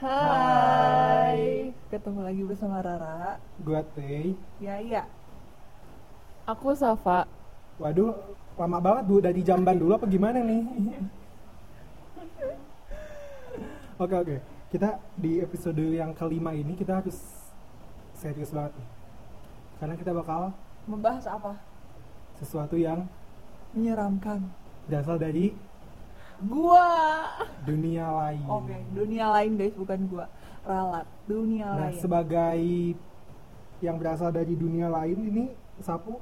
Hai. Ketemu lagi bersama Rara. Gua Teh. Yaya. Aku Safa. Waduh, lama banget Bu. Udah di jamban dulu apa gimana nih? Oke. Kita di episode yang kelima ini kita harus serius banget nih. Karena kita bakal membahas apa? Sesuatu yang menyeramkan. Berasal dari gua, dunia lain. Oke, dunia lain guys, bukan gua. Ralat, dunia lain. Nah, sebagai yang berasal dari dunia lain ini, Sapu,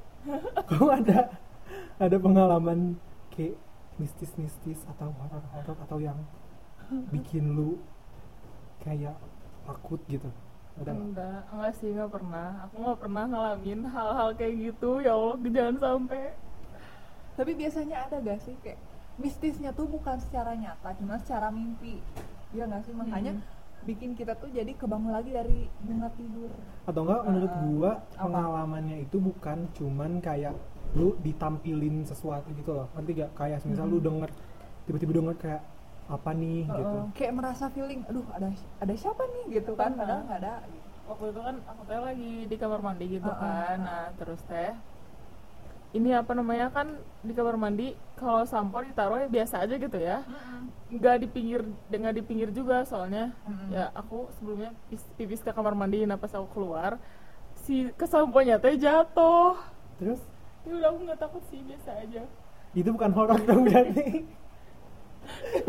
kau ada pengalaman kayak mistis-mistis atau horor-horor atau yang bikin lu kayak takut gitu? Enggak sih, nggak pernah. Aku nggak pernah ngalamin hal-hal kayak gitu. Ya Allah, jangan sampai. Tapi biasanya ada gak sih kayak mistisnya tuh bukan secara nyata, cuma secara mimpi, ya nggak sih? Makanya bikin kita tuh jadi kebangun lagi dari bunga tidur. Atau enggak, menurut gua pengalamannya itu bukan cuman kayak lu ditampilin sesuatu gitu loh, nanti gak kayak misal lu denger, tiba-tiba denger kayak apa nih gitu, kayak merasa feeling, aduh ada siapa nih gitu kan, padahal nggak ada. Waktu itu kan aku Teh lagi di kamar mandi gitu kan, nah terus Teh ini apa namanya kan di kamar mandi kalau sampo ditaruhnya biasa aja gitu ya, nggak di pinggir juga soalnya ya aku sebelumnya pipis ke kamar mandi, nah pas aku keluar si kesamponya Teh jatuh. Terus ya udah aku nggak takut sih, biasa aja. Itu bukan horor dong berarti.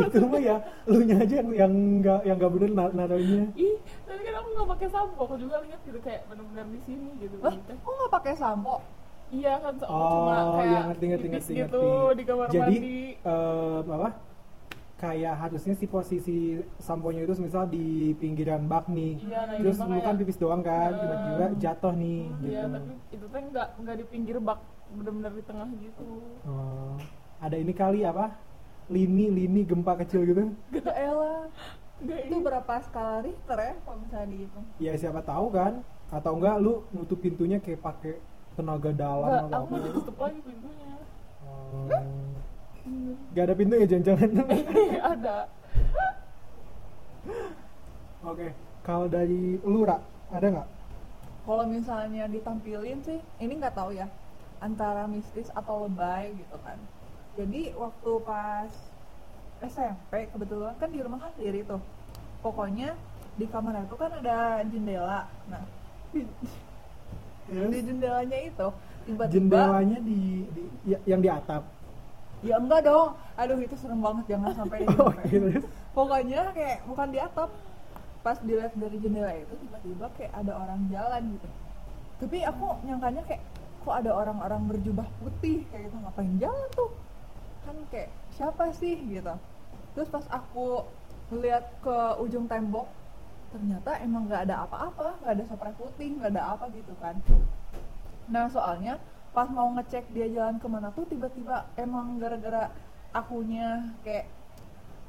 Itu mah ya lunya aja yang nggak bener naruhnya. Ih, tapi kan aku nggak pakai sampo, aku juga lihat gitu kayak benar-benar di sini gitu. Wah, gitu. Aku nggak pakai sampo. Iya kan, cuma kayak tipis gitu di kamar mandi. Jadi kayak harusnya si posisi samponya itu misal di pinggiran bak nih, terus lu kan pipis doang kan, tiba-tiba jatuh nih. Iya, gitu. Tapi itu kan nggak di pinggir bak, benar-benar di tengah gitu. Ada ini kali apa? Lini gempa kecil gitu? Gak elah. Itu berapa skala Richter ya kalau misalnya dihitung? Ya siapa tahu kan? Atau enggak lu nutup pintunya kayak pakai tenaga dalam. Enggak, aku udah tutup lagi pintunya. Gak ada pintu ya, jangan-jangan? Ada. Oke, kalau dari lu Ra, ada gak? Kalau misalnya ditampilin sih, ini gak tahu ya, antara mistis atau lebay gitu kan. Jadi waktu pas SMP kebetulan kan di rumah kan sendiri tuh, pokoknya di kamar itu kan ada jendela. Nah di jendelanya itu tiba-tiba jendelanya di yang di atap. Ya enggak dong, aduh itu serem banget, jangan sampai pokoknya kayak bukan di atap. Pas dilihat dari jendela itu tiba-tiba kayak ada orang jalan gitu, tapi aku nyangkanya kayak kok ada orang-orang berjubah putih kayak gitu, ngapain jalan tuh kan, kayak siapa sih gitu. Terus pas aku lihat ke ujung tembok ternyata emang nggak ada apa-apa, nggak ada spray putih, nggak ada apa gitu kan. Nah soalnya pas mau ngecek dia jalan kemana tuh tiba-tiba emang gara-gara akunya kayak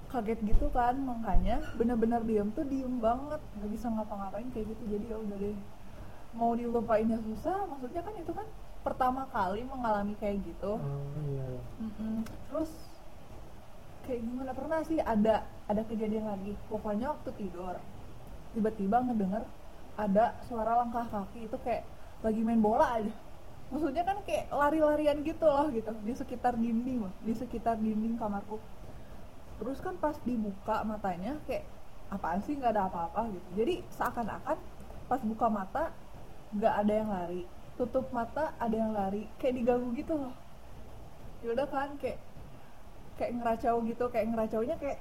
kaget gitu kan, makanya benar-benar diam tuh, diem banget, nggak bisa ngapa-ngapain kayak gitu. Jadi ya udah deh, mau dilupainnya susah, maksudnya kan itu kan pertama kali mengalami kayak gitu. Iya. Terus kayak gimana, pernah sih ada kejadian lagi, pokoknya waktu tidur tiba-tiba ngedenger ada suara langkah kaki itu kayak lagi main bola aja, maksudnya kan kayak lari-larian gitu loh gitu di sekitar dinding kamarku. Terus kan pas dibuka matanya kayak apaan sih, nggak ada apa-apa gitu. Jadi seakan-akan pas buka mata nggak ada yang lari, tutup mata ada yang lari, kayak diganggu gitu loh. Ya udah kan kayak ngeracau gitu, kayak ngeracaunya kayak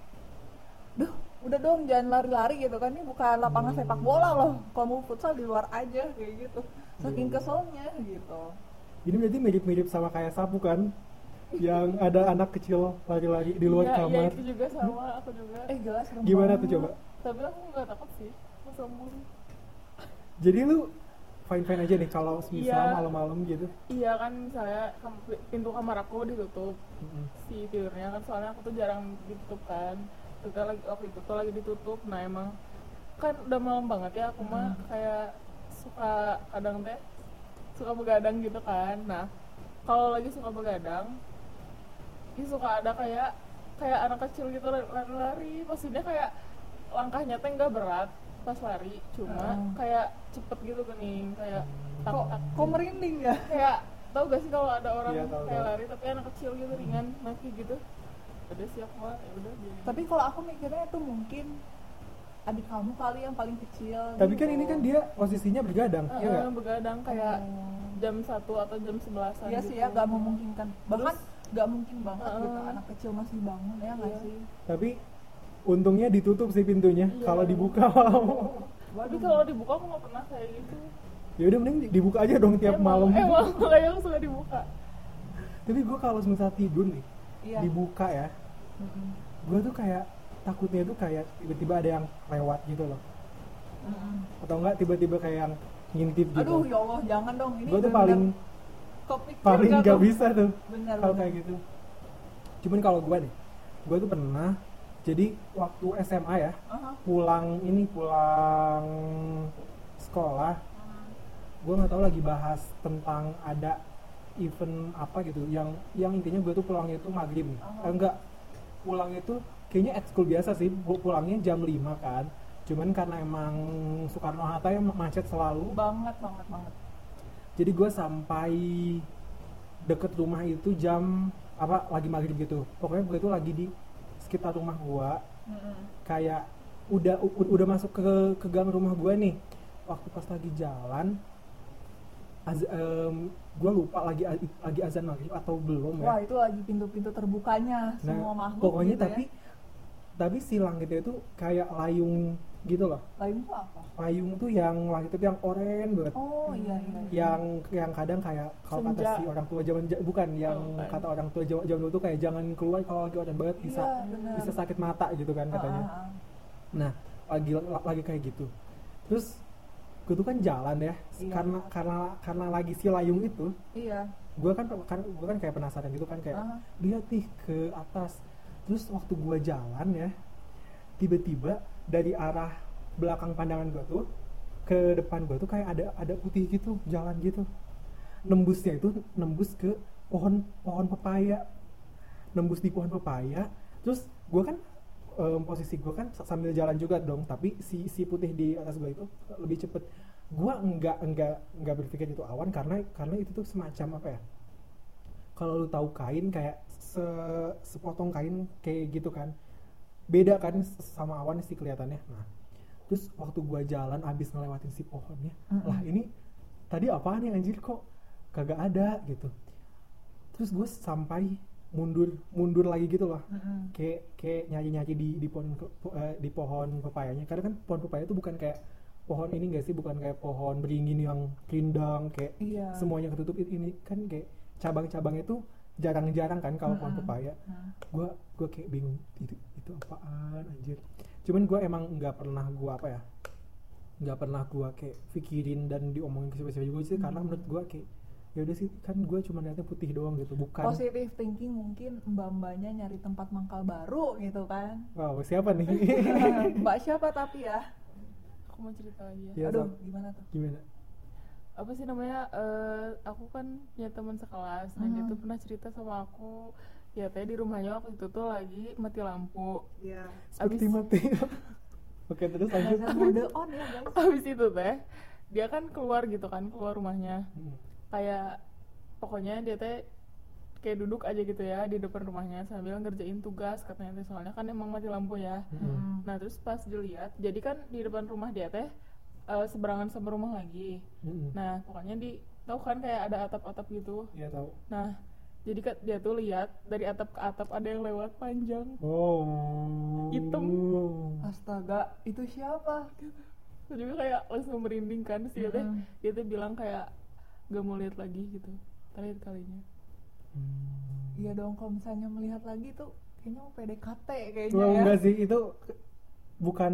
duh udah dong jangan lari-lari gitu kan, ini bukan lapangan sepak bola loh, kalau mau futsal di luar aja kayak gitu, saking keselnya gitu. Ini berarti mirip-mirip sama kayak Sapu kan, yang ada anak kecil lari-lari di luar kamar. Iya, itu juga sama, aku juga. Jelas serem. Gimana tuh coba? Tapi aku nggak takut sih, aku sembun. Jadi lu fine-fine aja nih kalau misalnya malam-malam gitu? Iya kan, misalnya pintu kamar aku ditutup si tidurnya kan, soalnya aku tuh jarang ditutup kan. Waktu itu lagi ditutup. Nah emang kan udah malam banget ya, aku mah kayak suka kadang Teh suka begadang gitu kan. Nah kalau lagi suka begadang ini suka ada kayak anak kecil gitu lari-lari, maksudnya kayak langkahnya teh nggak berat pas lari, cuma kayak cepet gitu kening, kayak kok merinding ya? Kayak tau gak sih kalau ada orang kayak lari tapi anak kecil gitu ringan maki gitu, udah siap keluar ya udah. Tapi kalau aku mikirnya itu mungkin adik kamu kali yang paling kecil. Tapi gitu. Kan ini kan dia posisinya bergadang, ya nggak? Bergadang kayak jam 1 atau jam 11-an. Iya sih gitu. Ya, nggak memungkinkan. Bahkan nggak mungkin banget gitu anak kecil masih bangun ya nggak sih? Tapi untungnya ditutup sih pintunya. Kalau dibuka Tapi kalau dibuka aku nggak pernah kayak gitu. Ya udah mending dibuka aja dong tiap malam. Emang suka dibuka. Tapi gue kalau misal tidur nih, dibuka ya. Gue tuh kayak takutnya tuh kayak tiba-tiba ada yang lewat gitu loh. Atau enggak tiba-tiba kayak yang ngintip gitu. Aduh ya Allah, jangan dong ini. Gue tuh paling gak bisa tuh kalau kayak gitu. Cuman kalau gue nih, gue tuh pernah. Jadi waktu SMA ya, pulang sekolah, gue nggak tahu lagi bahas tentang ada event apa gitu, yang intinya gue tuh pulangnya itu maghrib nih, pulangnya itu kayaknya ekskul biasa sih, pulangnya jam 5 kan, cuman karena emang Soekarno-Hatta yang macet selalu, banget. Jadi gue sampai deket rumah itu jam lagi maghrib gitu, pokoknya gue itu lagi di sekitar rumah gue, kayak udah masuk ke gang rumah gue nih, waktu pas lagi jalan. Gue lupa lagi azan maghrib atau belum ya. Wah itu lagi pintu-pintu terbukanya semua makhluk. Pokoknya gitu tapi si langitnya itu kayak layung gitu loh. Layung tuh apa? Layung tuh yang langitnya yang oranye banget. Oh iya. Yang kadang kayak kalau kata si orang tua zaman bukan yang kata orang tua zaman dulu tuh kayak jangan keluar kalau lagi oranye banget bisa sakit mata gitu kan katanya. Nah lagi kayak gitu. Terus gue tuh kan jalan ya karena lagi si layung itu gue kan kayak penasaran gitu kan kayak lihat nih ke atas. Terus waktu gue jalan ya tiba-tiba dari arah belakang pandangan gue tuh ke depan gue tuh kayak ada putih gitu jalan gitu, nembusnya itu nembus ke pohon pepaya, nembus di pohon pepaya. Terus gue kan posisi gue kan sambil jalan juga dong, tapi si putih di atas gue itu lebih cepet. Gue enggak berpikir itu awan karena itu tuh semacam apa ya, kalau lu tahu kain kayak sepotong kain kayak gitu kan, beda kan sama awan sih kelihatannya. Nah terus waktu gue jalan abis ngelewatin si pohonnya, lah ini tadi apaan ya anjir kok kagak ada gitu. Terus gue sampai mundur lagi gitu loh, kayak nyari di pohon pepayanya. Karena kan pohon pepaya itu bukan kayak pohon ini nggak sih, bukan kayak pohon beringin yang rindang kayak semuanya ketutup, ini kan kayak cabang-cabangnya itu jarang-jarang kan kalau pohon pepaya. Gue kayak bingung itu apaan anjir. Cuman gue emang nggak pernah gue kayak pikirin dan diomongin ke siapa-siapa juga sih, karena menurut gue kayak ya udah sih kan gue cuma liatnya putih doang gitu, bukan positive thinking. Mungkin mbak-mbaknya nyari tempat mangkal baru gitu kan. Wow siapa nih? Mbak siapa tapi ya aku mau cerita aja ya, aduh gimana apa sih namanya, aku kan punya teman sekelas. Nah dia tuh pernah cerita sama aku ya teh di rumahnya waktu itu tuh lagi mati lampu ya seperti mati. Oke terus lanjut. Mode on ya guys. Abis itu teh dia kan keluar gitu kan, keluar rumahnya kayak pokoknya dia teh kayak duduk aja gitu ya di depan rumahnya sambil ngerjain tugas katanya teh, soalnya kan emang mati lampu ya. Nah terus pas dilihat jadi kan di depan rumah dia teh seberangan sama rumah lagi. Nah pokoknya di tahu kan kayak ada atap-atap gitu. Iya tahu. Nah jadi kan dia tuh lihat dari atap ke atap ada yang lewat panjang. Oh. Hitam. Astaga itu siapa? Terus juga kayak langsung merinding kan sih dia teh bilang kayak gak mau lihat lagi gitu, terakhir kalinya. Iya dong, kalau misalnya melihat lagi tuh kayaknya mau PDKT kayaknya. Wah, enggak sih, itu bukan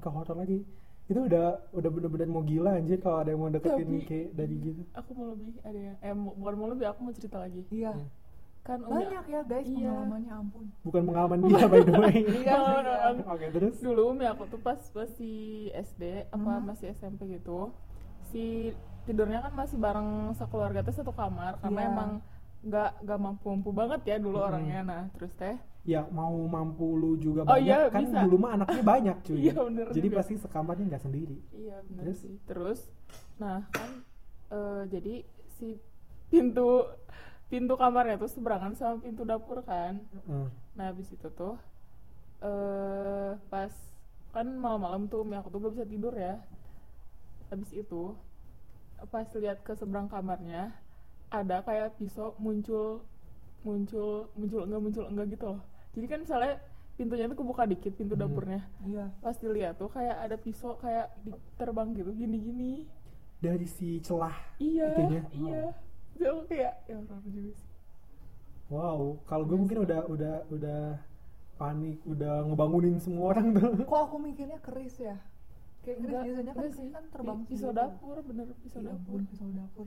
ke horor lagi. Itu udah bener-bener mau gila anjir kalau ada yang mau deketin kayak dari gitu. Aku mau lebih ada yang, bukan mau lebih, aku mau cerita lagi. Iya. Kan banyak ya guys pengalamannya, ampun. Bukan pengalaman dia by the way. Iya. Oke, terus dulu aku tuh pas masih SD apa masih SMP gitu. Si tidurnya kan masih bareng sekeluarga tuh satu kamar karena emang nggak mampu banget ya dulu orangnya. Nah terus Teh ya mau mampu lu juga banyak, iya, kan bisa. Dulu mah anaknya banyak cuy. Iya, bener, jadi juga. Pasti sekamarnya nggak sendiri. Iya bener terus sih. Terus nah kan jadi si pintu kamarnya tuh seberangan sama pintu dapur kan. Nah habis itu tuh pas kan malam-malam tuh aku tuh gak bisa tidur ya. Habis itu pas lihat ke seberang kamarnya ada kayak pisau muncul enggak gitu loh. Jadi kan misalnya pintunya tuh kebuka dikit, pintu dapurnya. Iya. Pas dilihat tuh kayak ada pisau kayak terbang gitu, gini-gini. Dari si celah. Iya, itunya. Iya. Wow. Jadi kayak ya orang juga sih. Wow, kalau gue mungkin udah panik, udah ngebangunin semua orang tuh. Kok aku mikirnya keris ya? Kayak keris biasanya kan terbang pisau dapur, bener pisau dapur. Pisau dapur.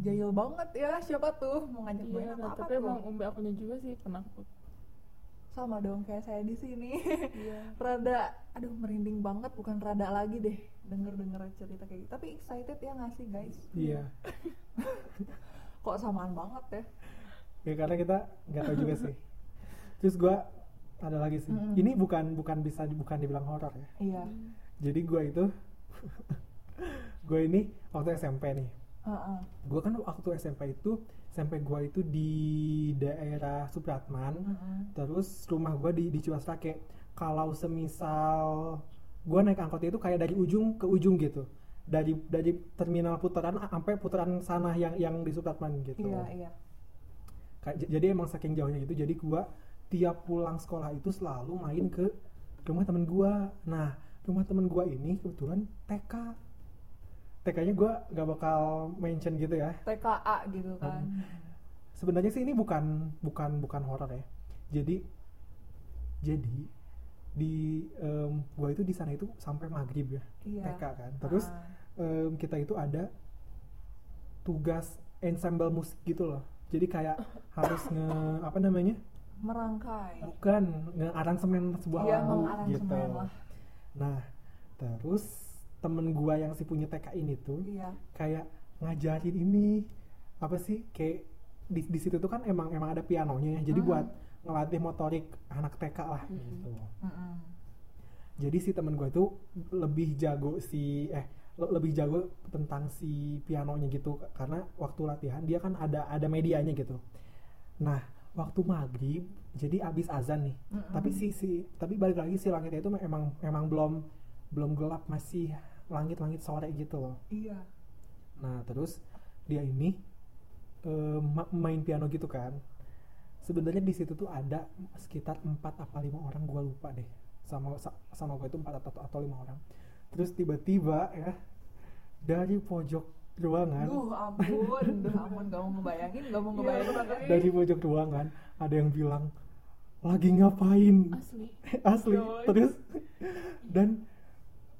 Jahil banget ya, siapa tuh mau ngajak gue apa tuh? Tapi emang umbe akunya juga sih penakut. Sama dong kayak saya di sini. Iya. Rada, aduh merinding banget, bukan rada lagi deh denger cerita kayak gitu. Tapi excited ya nggak sih guys? Iya. Kok samaan banget ya? Ya karena kita nggak tahu juga sih. Terus gue ada lagi sih. Ini bukan dibilang horor ya. Iya. Jadi gue ini waktu SMP nih. Gue kan waktu SMP gue itu di daerah Supratman. Terus rumah gue di Cipaslake. Kalau semisal gue naik angkotnya itu kayak dari ujung ke ujung gitu, dari terminal putaran sampai putaran sana yang di Supratman gitu. Iya. Jadi emang saking jauhnya gitu, jadi gue tiap pulang sekolah itu selalu main ke rumah temen gue. Nah rumah temen gue ini kebetulan TK-nya gue gak bakal mention gitu ya. TKA gitu kan. Sebenarnya sih ini bukan horor ya. Jadi di gue itu di sana itu sampai maghrib ya. Iya. TK kan. Terus kita itu ada tugas ensemble musik gitu loh. Jadi kayak harus merangkai. Bukan ngearansemen sebuah lagu gitu. Lah. Nah terus temen gua yang si punya TK ini tuh kayak ngajarin ini apa sih kayak di situ tuh kan emang ada pianonya ya, jadi buat ngelatih motorik anak TK lah gitu. Jadi si temen gua tuh lebih jago tentang si pianonya gitu, karena waktu latihan dia kan ada medianya gitu. Nah waktu maghrib jadi abis azan nih, tapi balik lagi si langitnya itu emang belum gelap, masih langit sore gitu loh. Iya. Nah terus dia ini main piano gitu kan. Sebenarnya di situ tuh ada sekitar 4 apa 5 orang, gue lupa deh. Sama gue itu 4 atau 5 orang. Terus tiba-tiba ya dari pojok ruangan. Duh ampun gak mau ngebayangin. Dari pojok ruangan ada yang bilang lagi ngapain? Asli. Terus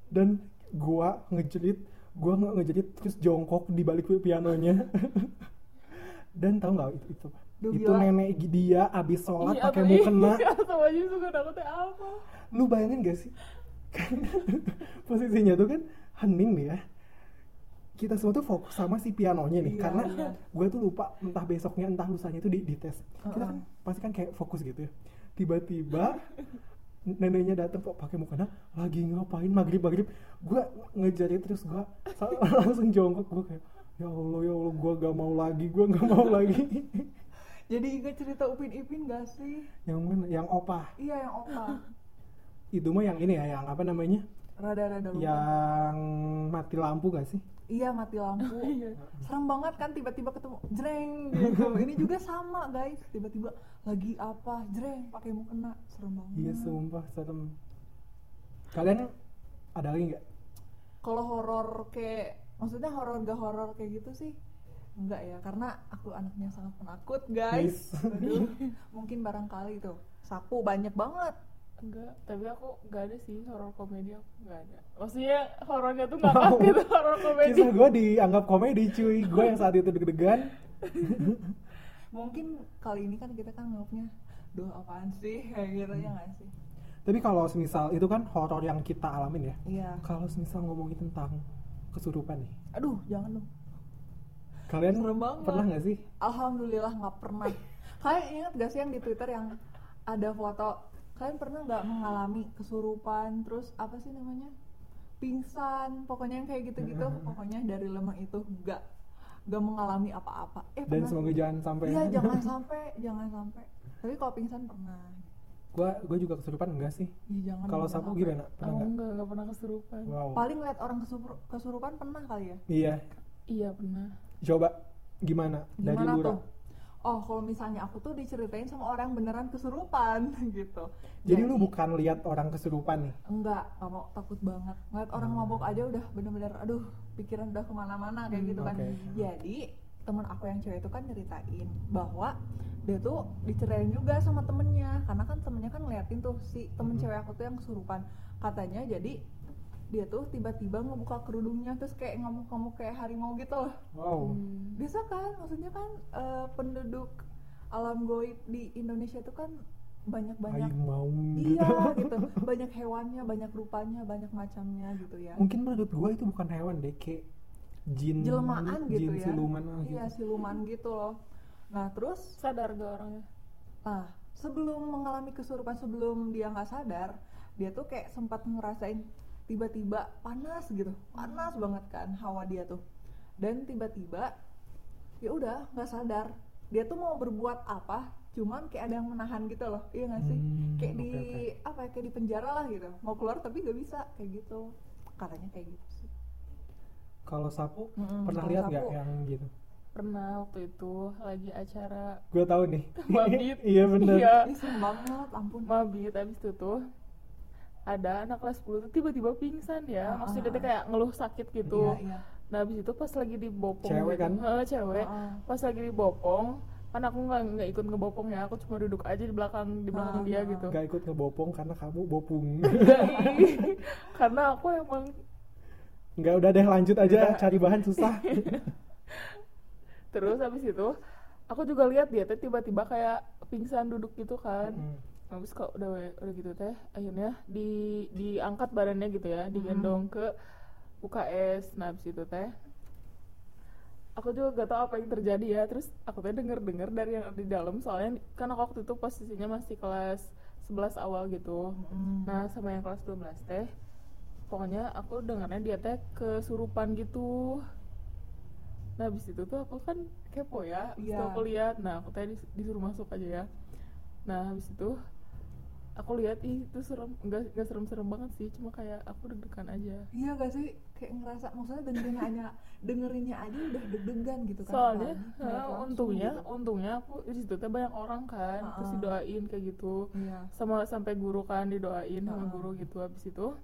dan gua ngejerit terus jongkok di balik pianonya. Dan tahu nggak itu itu nenek dia abis sholat pakai mukena. Lu bayangin gak sih? Posisinya tuh kan hening nih ya, kita semua tuh fokus sama si pianonya nih. Karena gue tuh lupa entah besoknya entah lusanya itu di tes. Kita kan pasti kan kayak fokus gitu ya. Tiba-tiba neneknya datang kok pakai mukena lagi ngapain maghrib. Gue ngejar terus, gue langsung jongkok. Gue kayak ya Allah gue gak mau lagi. Jadi ingat cerita Upin gak sih? Yang mana? Yang opah. Iya yang opah. Itu mah yang ini ya, yang apa namanya? Rada-rada lupa. Yang mati lampu gak sih? Iya mati lampu. Serem banget kan tiba-tiba ketemu jreng gitu. Ini juga sama guys, tiba-tiba lagi apa jreng pakai mukena. Serem banget. Iya sumpah serem. Kalian ada lagi nggak? Kalau horor kayak maksudnya horor gak horor kayak gitu sih enggak ya, karena aku anaknya sangat penakut guys. Yes. Mungkin barangkali itu sapu banyak banget. Enggak, tapi aku nggak ada sih horor komedi, aku nggak ada. Maksudnya horornya tuh nggak pas gitu, horor komedi. Kisah gue dianggap komedi cuy, gue yang saat itu deg-degan. Mungkin kali ini kan kita kan nganggapnya, duh apaan sih, kayak gitu ya nggak sih? Tapi kalau semisal itu kan horor yang kita alamin ya. Iya. Kalau semisal ngomongin tentang kesurupan nih. Aduh, jangan dong. Kalian merembang pernah nggak sih? Alhamdulillah nggak pernah. Kalian ingat gak sih yang di Twitter yang ada foto? Kalian pernah nggak mengalami kesurupan, terus apa sih namanya, pingsan, pokoknya yang kayak gitu-gitu, pokoknya dari lemah itu nggak mengalami apa-apa. Dan semoga jangan sampai. Iya, jangan sampai. Tapi kalau pingsan pernah. Gua juga kesurupan enggak sih? Ya, jangan. Kalau sapu gimana? Pernah enggak? Enggak pernah kesurupan. Wow. Paling lihat orang kesurupan pernah kali ya? Iya. Iya, pernah. Coba gimana dari Lura? Tuh? Oh, kalau misalnya aku tuh diceritain sama orang beneran kesurupan gitu. Jadi lu bukan lihat orang kesurupan nih? Enggak mau, takut banget. Ngeliat orang mabok aja udah bener-bener, aduh, pikiran udah kemana-mana kayak gitu kan. Okay. Jadi teman aku yang cewek itu kan nyeritain bahwa dia tuh diceritain juga sama temennya, karena kan temennya kan ngeliatin tuh si temen cewek aku tuh yang kesurupan. Katanya jadi dia tuh tiba-tiba ngebuka kerudungnya terus kayak ngamuk-ngamuk kayak harimau gitu loh. Wow. Biasa kan, maksudnya kan penduduk alam gaib di Indonesia itu kan banyak-banyak harimau. Iya gitu. Banyak hewannya, banyak rupanya, banyak macamnya gitu ya. Mungkin menurut gua itu bukan hewan deh, kayak jin. Jelemaan gitu, jin ya. Siluman gitu. Iya, siluman gitu loh. Nah, terus sadar gak orangnya? Nah, sebelum mengalami kesurupan, sebelum dia enggak sadar, dia tuh kayak sempat ngerasain tiba-tiba panas gitu, panas banget kan hawa dia tuh, dan tiba-tiba ya udah nggak sadar dia tuh mau berbuat apa, cuman kayak ada yang menahan gitu loh, iya nggak sih, kayak di apa kayak di penjara lah gitu, mau keluar tapi nggak bisa kayak gitu, katanya kayak gitu sih. Kalau sapu pernah lihat nggak yang gitu? Pernah, waktu itu lagi acara gue tahu nih mabit. Iya bener, iya banget, ampun mabit. Abis itu tuh ada anak kelas 10 tuh tiba-tiba pingsan ya, maksudnya dia kayak ngeluh sakit gitu. Iya. Nah abis itu pas lagi dibopong, cewek kan? Cewek. Pas lagi dibopong, kan aku nggak ikut ngebopong ya, aku cuma duduk aja di belakang dia gitu. Nggak ikut ngebopong karena kamu bopong. Karena aku emang nggak, udah deh lanjut aja, cari bahan susah. Terus abis itu aku juga lihat dia tuh tiba-tiba kayak pingsan duduk gitu kan. Habis kok udah gitu teh, akhirnya diangkat badannya gitu ya, digendong ke UKS. Nah habis itu teh aku juga gak tahu apa yang terjadi ya, terus aku teh denger dari yang di dalam, soalnya kan aku waktu itu posisinya masih kelas 11 awal gitu. Nah sama yang kelas 12 teh pokoknya aku dengarnya dia teh kesurupan gitu. Nah habis itu tuh aku kan kepo ya, habis itu aku lihat, nah aku teh disuruh masuk aja ya. Nah habis itu aku lihat itu serem, nggak serem-serem banget sih, cuma kayak aku deg-degan aja. Iya gak sih, kayak ngerasa, maksudnya dengerinnya aja udah deg-degan gitu kan. Soalnya untungnya aku di situ banyak orang kan, terus didoain kayak gitu, sama sampai guru kan didoain sama guru gitu. Habis itu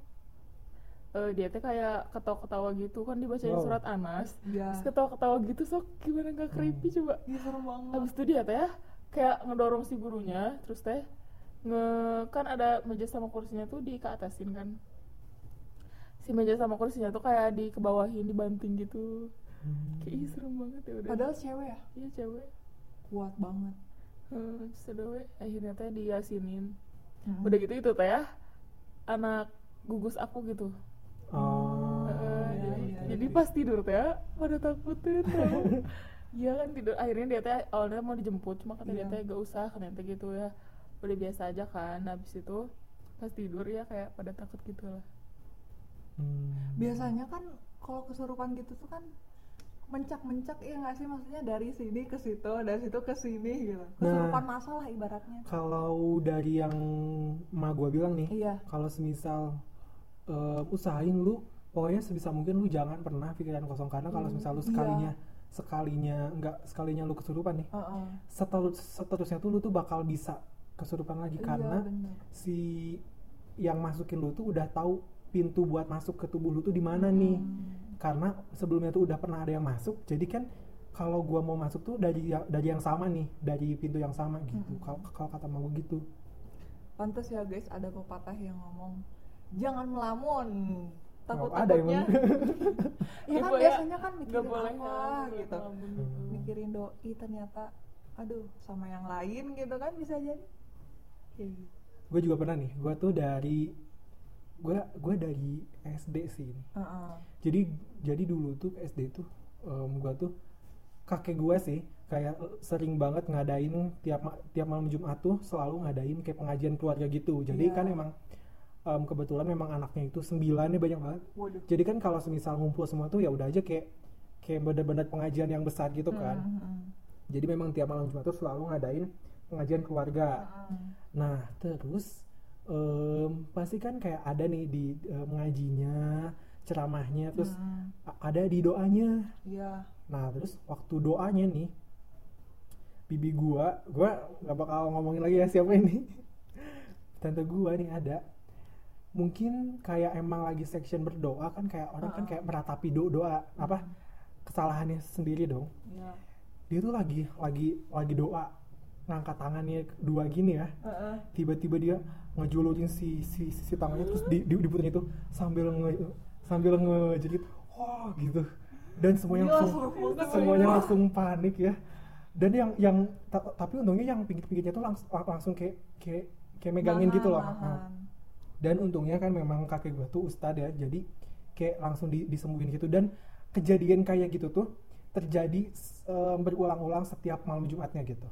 dia tuh kayak ketawa-ketawa gitu kan, dibacain surat Anas, terus ketawa-ketawa gitu, sok gimana nggak creepy coba? Iya serem banget. Habis itu dia tuh ya kayak ngedorong si gurunya, terus teh kan ada meja sama kursinya tuh di keatasin kan, si meja sama kursinya tuh kayak di kebawahin, dibanting gitu. Kayak serem banget ya udah. Padahal cewek ya? Iya cewek, kuat banget. Sedowe akhirnya teh diyasinin. Udah gitu itu teh anak gugus aku gitu. Jadi pas tidur teh pada takutin tau. Iya kan tidur, akhirnya dia teh awalnya mau dijemput, cuma kata dia teh gak usah, katanya gitu ya, udah biasa aja kan. Habis itu pas tidur ya kayak pada takut gitu lah. Biasanya kan kalau kesurupan gitu tuh kan mencak-mencak, iya nggak sih, maksudnya dari sini ke situ, dari situ ke sini gitu, kesurupan masalah ibaratnya. Kalau dari yang emak gua bilang nih, kalau semisal usahain lu pokoknya sebisa mungkin lu jangan pernah pikiran kosong, karena kalau semisal lu sekalinya lu kesurupan nih, seterusnya tuh lu tuh bakal bisa kesurupan lagi, karena si yang masukin lu tuh udah tahu pintu buat masuk ke tubuh lu tuh di mana nih, karena sebelumnya tuh udah pernah ada yang masuk. Jadi kan kalau gua mau masuk tuh dari yang sama nih, dari pintu yang sama gitu. Kalau kata mau gitu. Pantes ya guys, ada pepatah yang ngomong jangan melamun. Takut-takutnya ya kan biasanya kan mikirin apa gitu, mikirin doi, ternyata aduh sama yang lain gitu kan, bisa jadi. Gue juga pernah nih, gue dari SD sih. Jadi dulu tuh SD tuh gue tuh kakek gue sih kayak sering banget ngadain tiap malam Jumat tuh selalu ngadain kayak pengajian keluarga gitu. Jadi kan emang kebetulan memang anaknya itu 9 nih banyak banget. Waduh. Jadi kan kalau semisal ngumpul semua tuh ya udah aja kayak benar-benar pengajian yang besar gitu kan. Jadi memang tiap malam Jumat tuh selalu ngadain pengajian keluarga. Nah terus pasti kan kayak ada nih di mengajinya, ceramahnya, terus ada di doanya. Nah terus waktu doanya nih bibi gua nggak bakal ngomongin lagi ya siapa ini. Tante gua nih ada, mungkin kayak emang lagi section berdoa kan, kayak orang kan kayak meratapi doa apa kesalahannya sendiri dong. Dia tuh lagi doa ngangkat tangannya dua gini ya, tiba-tiba dia ngejulurin si tangannya terus diputerin itu sambil ngejerit wah gitu, dan semuanya langsung panik ya. Dan yang tapi untungnya yang pinggir-pinggirnya tuh langsung kayak megangin gitu loh. Dan untungnya kan memang kakek gue tuh ustad ya, jadi kayak langsung disembuhin gitu. Dan kejadian kayak gitu tuh terjadi berulang-ulang setiap malam Jumatnya gitu.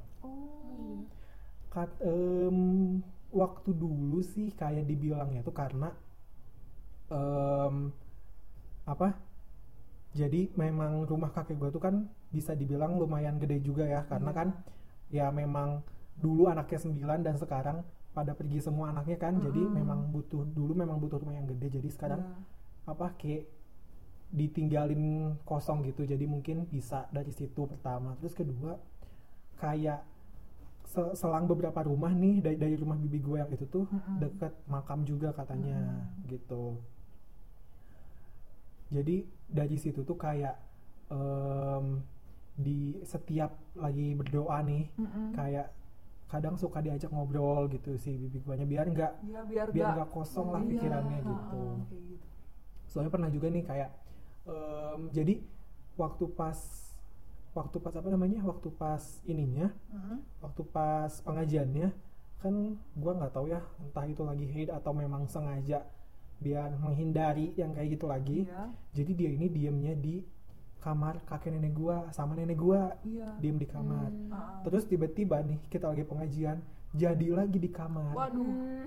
Waktu dulu sih kayak dibilangnya tuh karena jadi memang rumah kakek gue tuh kan bisa dibilang lumayan gede juga ya, karena kan ya memang dulu anaknya 9 dan sekarang pada pergi semua anaknya kan. Jadi memang butuh rumah yang gede. Jadi sekarang kayak ditinggalin kosong gitu. Jadi mungkin bisa dari situ pertama. Terus kedua kayak selang beberapa rumah nih dari rumah bibi gue yang itu tuh deket makam juga katanya gitu. Jadi dari situ tuh kayak di setiap lagi berdoa nih kayak kadang suka diajak ngobrol gitu si bibi guanya biar nggak kosong lah pikirannya gitu. Soalnya pernah juga nih kayak jadi waktu pas apa namanya waktu pas pengajiannya kan gua nggak tahu ya entah itu lagi hate atau memang sengaja biar menghindari yang kayak gitu lagi. Jadi dia ini diemnya di kamar kakek nenek gua sama nenek gua. Diem di kamar. Terus tiba-tiba nih kita lagi pengajian jadi lagi di kamar. Waduh.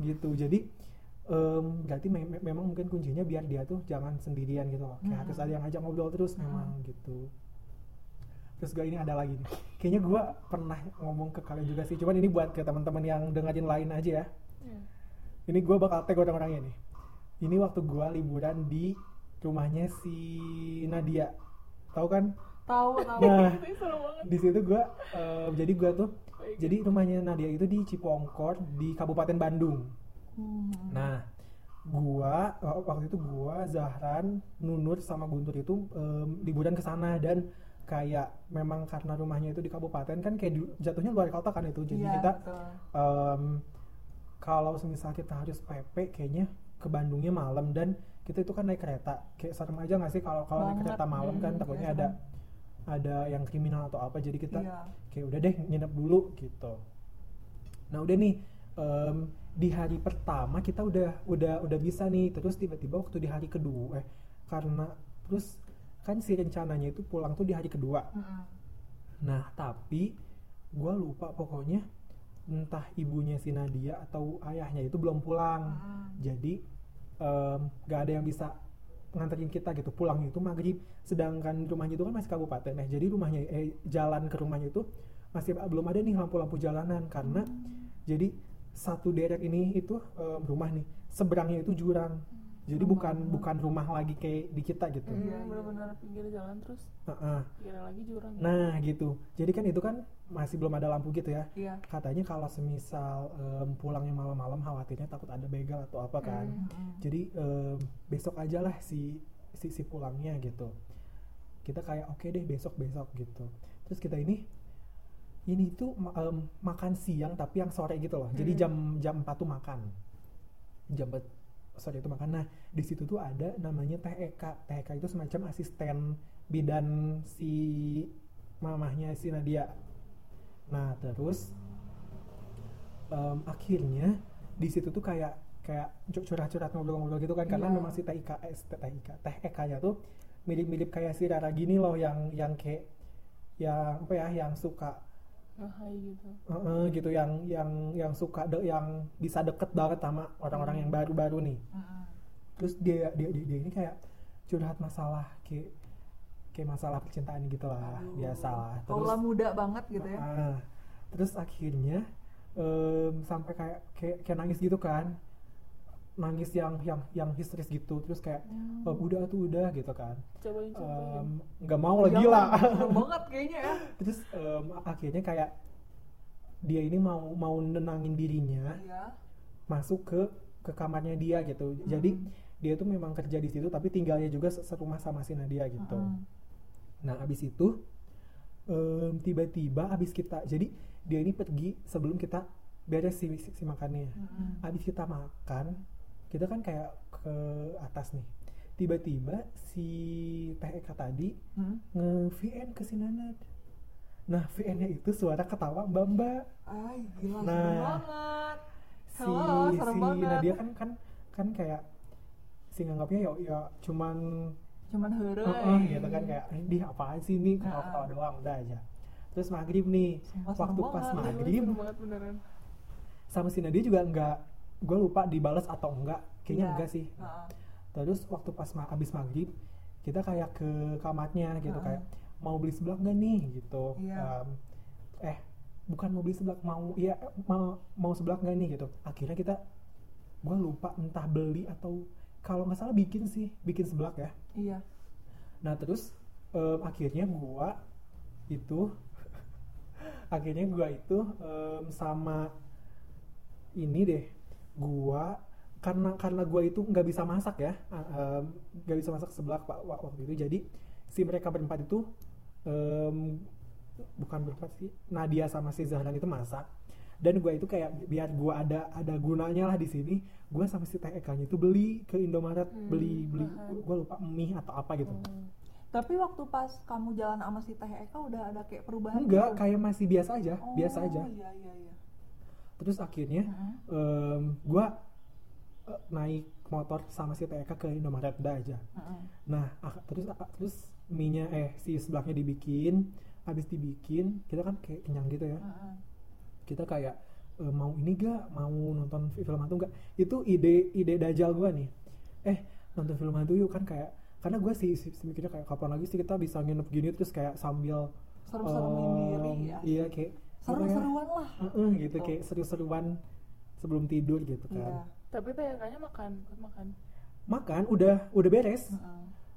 Gitu. Jadi berarti memang mungkin kuncinya biar dia tuh jangan sendirian gitu loh. Kayak harus ada yang ngajak ngobrol terus memang gitu. Terus gua ini ada lagi nih. Kayaknya gua pernah ngomong ke kalian juga sih. Cuman ini buat ke teman-teman yang dengerin lain aja ya. Ini gua bakal tag orang-orangnya nih. Ini waktu gua liburan di rumahnya si Nadia, tahu kan? Tahu. Nah, di situ jadi rumahnya Nadia itu di Cipongkor di Kabupaten Bandung. Nah, gua waktu itu Zahran, Nunur sama Guntur itu liburan ke sana. Dan kayak memang karena rumahnya itu di kabupaten kan kayak jatuhnya luar kota kan itu. Jadi kita kalau misal kita harus PP kayaknya ke Bandungnya malam, dan kita itu kan naik kereta, kayak serem aja nggak sih kalau naik kereta malam kan takutnya ada yang kriminal atau apa. Jadi kita kayak udah deh nginep dulu gitu. Nah udah nih di hari pertama kita udah bisa nih. Terus tiba-tiba waktu di hari kedua karena terus kan si rencananya itu pulang tuh di hari kedua. Nah tapi gue lupa pokoknya entah ibunya si Nadia atau ayahnya itu belum pulang. Jadi gak ada yang bisa nganterin kita gitu. Pulangnya itu maghrib, sedangkan rumahnya itu kan masih kabupaten. Nah jadi jalan ke rumahnya itu masih belum ada nih lampu-lampu jalanan. Karena jadi satu derek ini itu rumah nih, seberangnya itu jurang. Jadi bukan rumah lagi kayak di kita gitu. Benar-benar pinggir jalan terus pinggir lagi jurang gitu. Nah gitu, jadi kan itu kan masih belum ada lampu gitu ya. Katanya kalau semisal pulangnya malam-malam khawatirnya takut ada begal atau apa kan. Jadi besok aja lah si pulangnya gitu. Kita kayak oke deh besok gitu. Terus kita ini tuh makan siang tapi yang sore gitu loh. Jadi jam 4 tuh makan. Nah di situ tuh ada namanya Teh itu semacam asisten bidan si mamahnya si Nadia. Nah terus akhirnya di situ tuh kayak curhat-curhat ngobrol-ngobrol gitu kan. Karena memang si Teh Eka-nya tuh mirip-mirip kayak si Rara gini loh, yang kayak yang apa ya, yang suka gitu. Gitu yang suka yang bisa deket banget sama orang-orang yang baru-baru nih. Terus dia ini kayak curhat masalah kayak masalah percintaan gitu lah, biasalah. Terus muda banget gitu ya. Terus akhirnya sampai kayak nangis gitu kan. Nangis yang histeris gitu. Terus kayak udah gitu kan. Cobain. Enggak mau lagi lah. Banget kayaknya ya. Terus akhirnya kayak dia ini mau nenangin dirinya. Yeah. Masuk ke kamarnya dia gitu. Jadi dia tuh memang kerja di situ tapi tinggalnya juga serumah sama si Nadia gitu. Nah, abis itu tiba-tiba abis kita. Jadi dia ini pergi sebelum kita beres si makannya. Abis kita makan, kita kan kayak ke atas nih, tiba-tiba si Teh Eka tadi nge-VN ke si Nanad. Nah, VN-nya itu suara ketawa mbak-mbak. Ay, gila, serem banget. Halo, serem banget. Si Nadia kan kayak si nganggapnya ya cuman heureuy gitu kan, kayak dia apaan sih nih, ketawa doang udah aja. Terus maghrib nih, waktu pas maghrib sama si Nadia juga enggak, gue lupa dibalas atau enggak, kayaknya enggak sih. Terus waktu pas abis maghrib, kita kayak ke kamarnya gitu, kayak mau beli seblak gak nih gitu. Bukan mau beli seblak, mau seblak gak nih gitu. Akhirnya gue lupa entah beli atau kalau nggak salah bikin seblak ya. Iya. Nah terus akhirnya gue itu sama ini deh, gua karena gua itu nggak bisa masak ya, nggak bisa masak seblak pak waktu itu. Jadi si mereka berempat itu bukan berempat sih, Nadia sama si Zahran itu masak, dan gua itu kayak biar gua ada gunanya lah di sini, gua sama si Teh Eka itu beli ke Indomaret, beli gua lupa mie atau apa gitu. Tapi waktu pas kamu jalan sama si Teh Eka udah ada kayak perubahan? Enggak, gitu? Kayak masih biasa aja. Iya. Terus akhirnya gue naik motor sama si Teh Eka ke Indomaret udah aja. Nah terus mie-nya si sebelaknya dibikin, habis dibikin kita kan kayak kenyang gitu ya. Kita kayak mau ini gak, mau nonton film hantu gak? Itu ide dajal gue nih. Nonton film hantu yuk, kan kayak karena gue sih mikirnya kayak kapan lagi sih kita bisa nginep gini terus kayak sambil seru-seruin diri ya. Iya, kayak seru-seruan lah. Gitu kayak seru-seruan sebelum tidur gitu kan. Iya. Tapi kayaknya makan udah beres.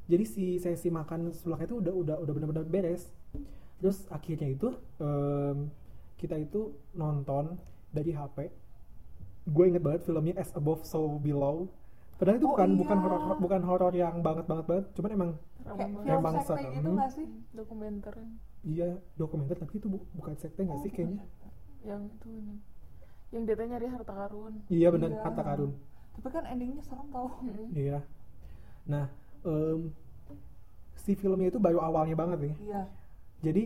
Jadi si sesi makan seblaknya itu udah benar-benar beres. Terus akhirnya itu kita itu nonton dari HP. Gue inget banget filmnya As Above, So Below. Padahal itu bukan horor yang banget, cuman emang serem. Kayak film sekte gitu nggak sih? Dokumenter. Iya, dokumenter, tapi itu bukan sekte nggak sih kayaknya? Yang itu ini, yang dia nyari harta karun. Iya benar, iya. Harta karun. Tapi kan endingnya serem tau. Iya. Nah, si filmnya itu baru awalnya banget nih. Iya. Jadi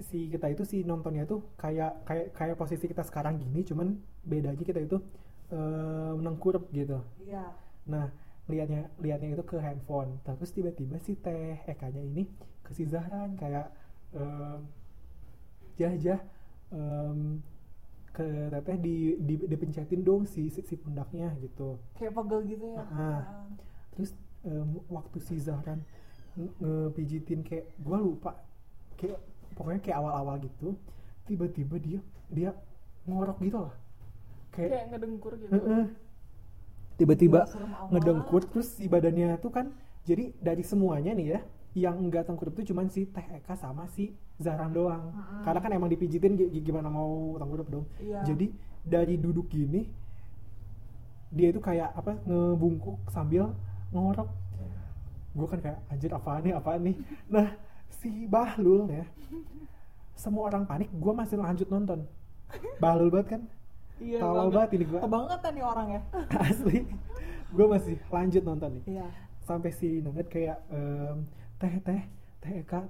si kita itu si nontonnya itu kayak posisi kita sekarang gini, cuman bedanya kita itu menengkurap gitu. Iya. Nah, liatnya itu ke handphone. Terus tiba-tiba si Teh Eka-nya ini ke si Zahran kayak ke Teteh dipencetin dong si pundaknya gitu. Kayak pegel gitu ya. Terus waktu si Zahran ngepijitin kayak gua lupa. Kayak pokoknya kayak awal-awal gitu, tiba-tiba dia ngorok gitu lah. Kayak ngedengkur gitu. Tiba-tiba ngedengkur, terus si badannya tuh kan, jadi dari semuanya nih ya, yang nggak tengkurap itu cuman si Teh Eka sama si Zahran doang. Karena kan emang dipijitin, gimana mau tengkurap dong. Iya. Jadi dari duduk gini, dia itu kayak apa, ngebungkuk sambil ngorok. Gue kan kayak, anjir apaan nih. Nah, si Bahlul ya, semua orang panik, gue masih lanjut nonton. Bahlul banget kan? Iya, tolol banget ini gue. Kebangetan nih orangnya. Asli. Gue masih lanjut nonton nih. Iya. Sampai si Nangat kayak teh Eka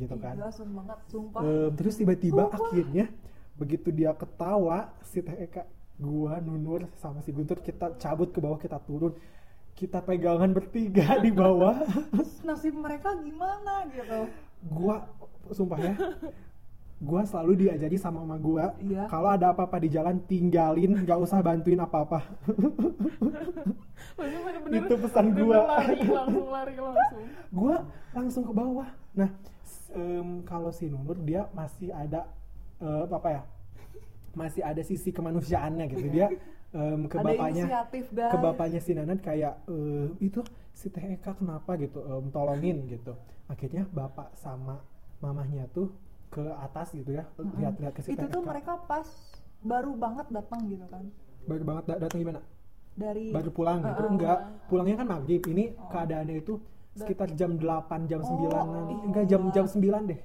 gitu kan. Iya, serem banget, sumpah. Terus tiba-tiba akhirnya begitu dia ketawa si Teh Eka, gua, Nunur sama si Guntur kita cabut ke bawah, kita turun. Kita pegangan bertiga di bawah. Terus nasib mereka gimana gitu. gua sumpah ya, gua selalu diajari sama mama gua, iya, kalau ada apa-apa di jalan tinggalin, nggak usah bantuin apa-apa. Itu pesan gua. Lari langsung. Gua langsung ke bawah. Nah, kalau si Nunur dia masih ada apa ya? Masih ada sisi kemanusiaannya gitu dia. Ke bapaknya si Nanat kayak itu si Teh Eka kenapa gitu, tolongin gitu. Akhirnya bapak sama mamahnya tuh ke atas gitu ya, lihat-lihat ke si Teh Eka. Itu tuh mereka pas baru banget datang gitu kan. Baru banget datang gimana? Dari baru pulang gitu, enggak. Pulangnya kan maghrib. Ini keadaannya itu sekitar jam 8, jam 9-an. Enggak, jam 9 deh.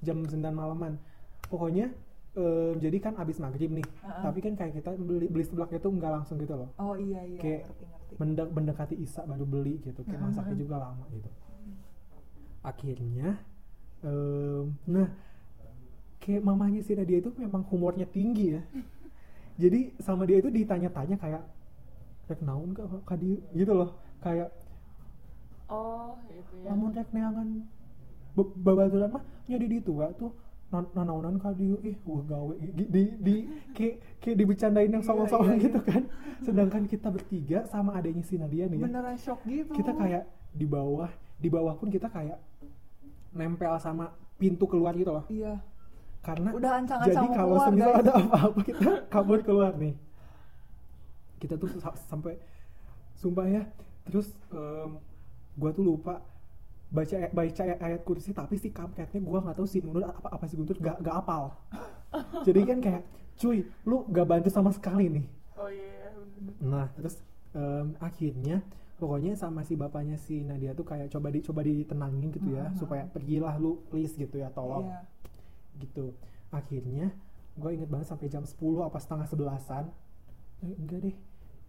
Jam 9 malaman. Pokoknya jadi kan abis maghrib nih, tapi kan kayak kita beli seblaknya tuh nggak langsung gitu loh. Oh iya, kayak mendekati Isa baru beli gitu, kayak masaknya juga lama gitu. Akhirnya, nah kayak mamanya si Nadia itu memang humornya tinggi ya. Jadi sama dia itu ditanya-tanya kayak, rek naon kak dia gitu loh, kayak, oh itu ya. Lamun rek neangan babaturan mah nyadi di tua tuh. Nanaunan kadiu, wah gawe di kayak dibecandain yang songong-songong gitu kan. Sedangkan kita bertiga sama adanya si Nadia nih, beneran shock gitu. Kita kayak di bawah pun kita kayak nempel sama pintu keluar gitu loh. Iya. Karena udah ancang-ancang jadi kalau semisal ada apa-apa kita kabur keluar nih. Kita tuh sampai sumpah ya. Terus gua tuh lupa baca ayat kursi, tapi si kampretnya gue nggak tahu si Nunur apa si Guntur nggak apal. Jadi kan kayak cuy lu nggak bantu sama sekali nih. Oh iya. Yeah. Nah terus akhirnya pokoknya sama si bapaknya si Nadia tuh kayak coba ditenangin gitu ya, supaya pergilah lu please gitu ya, tolong. Yeah. Gitu. Akhirnya gue inget banget sampai jam 10 apa setengah 11-an enggak deh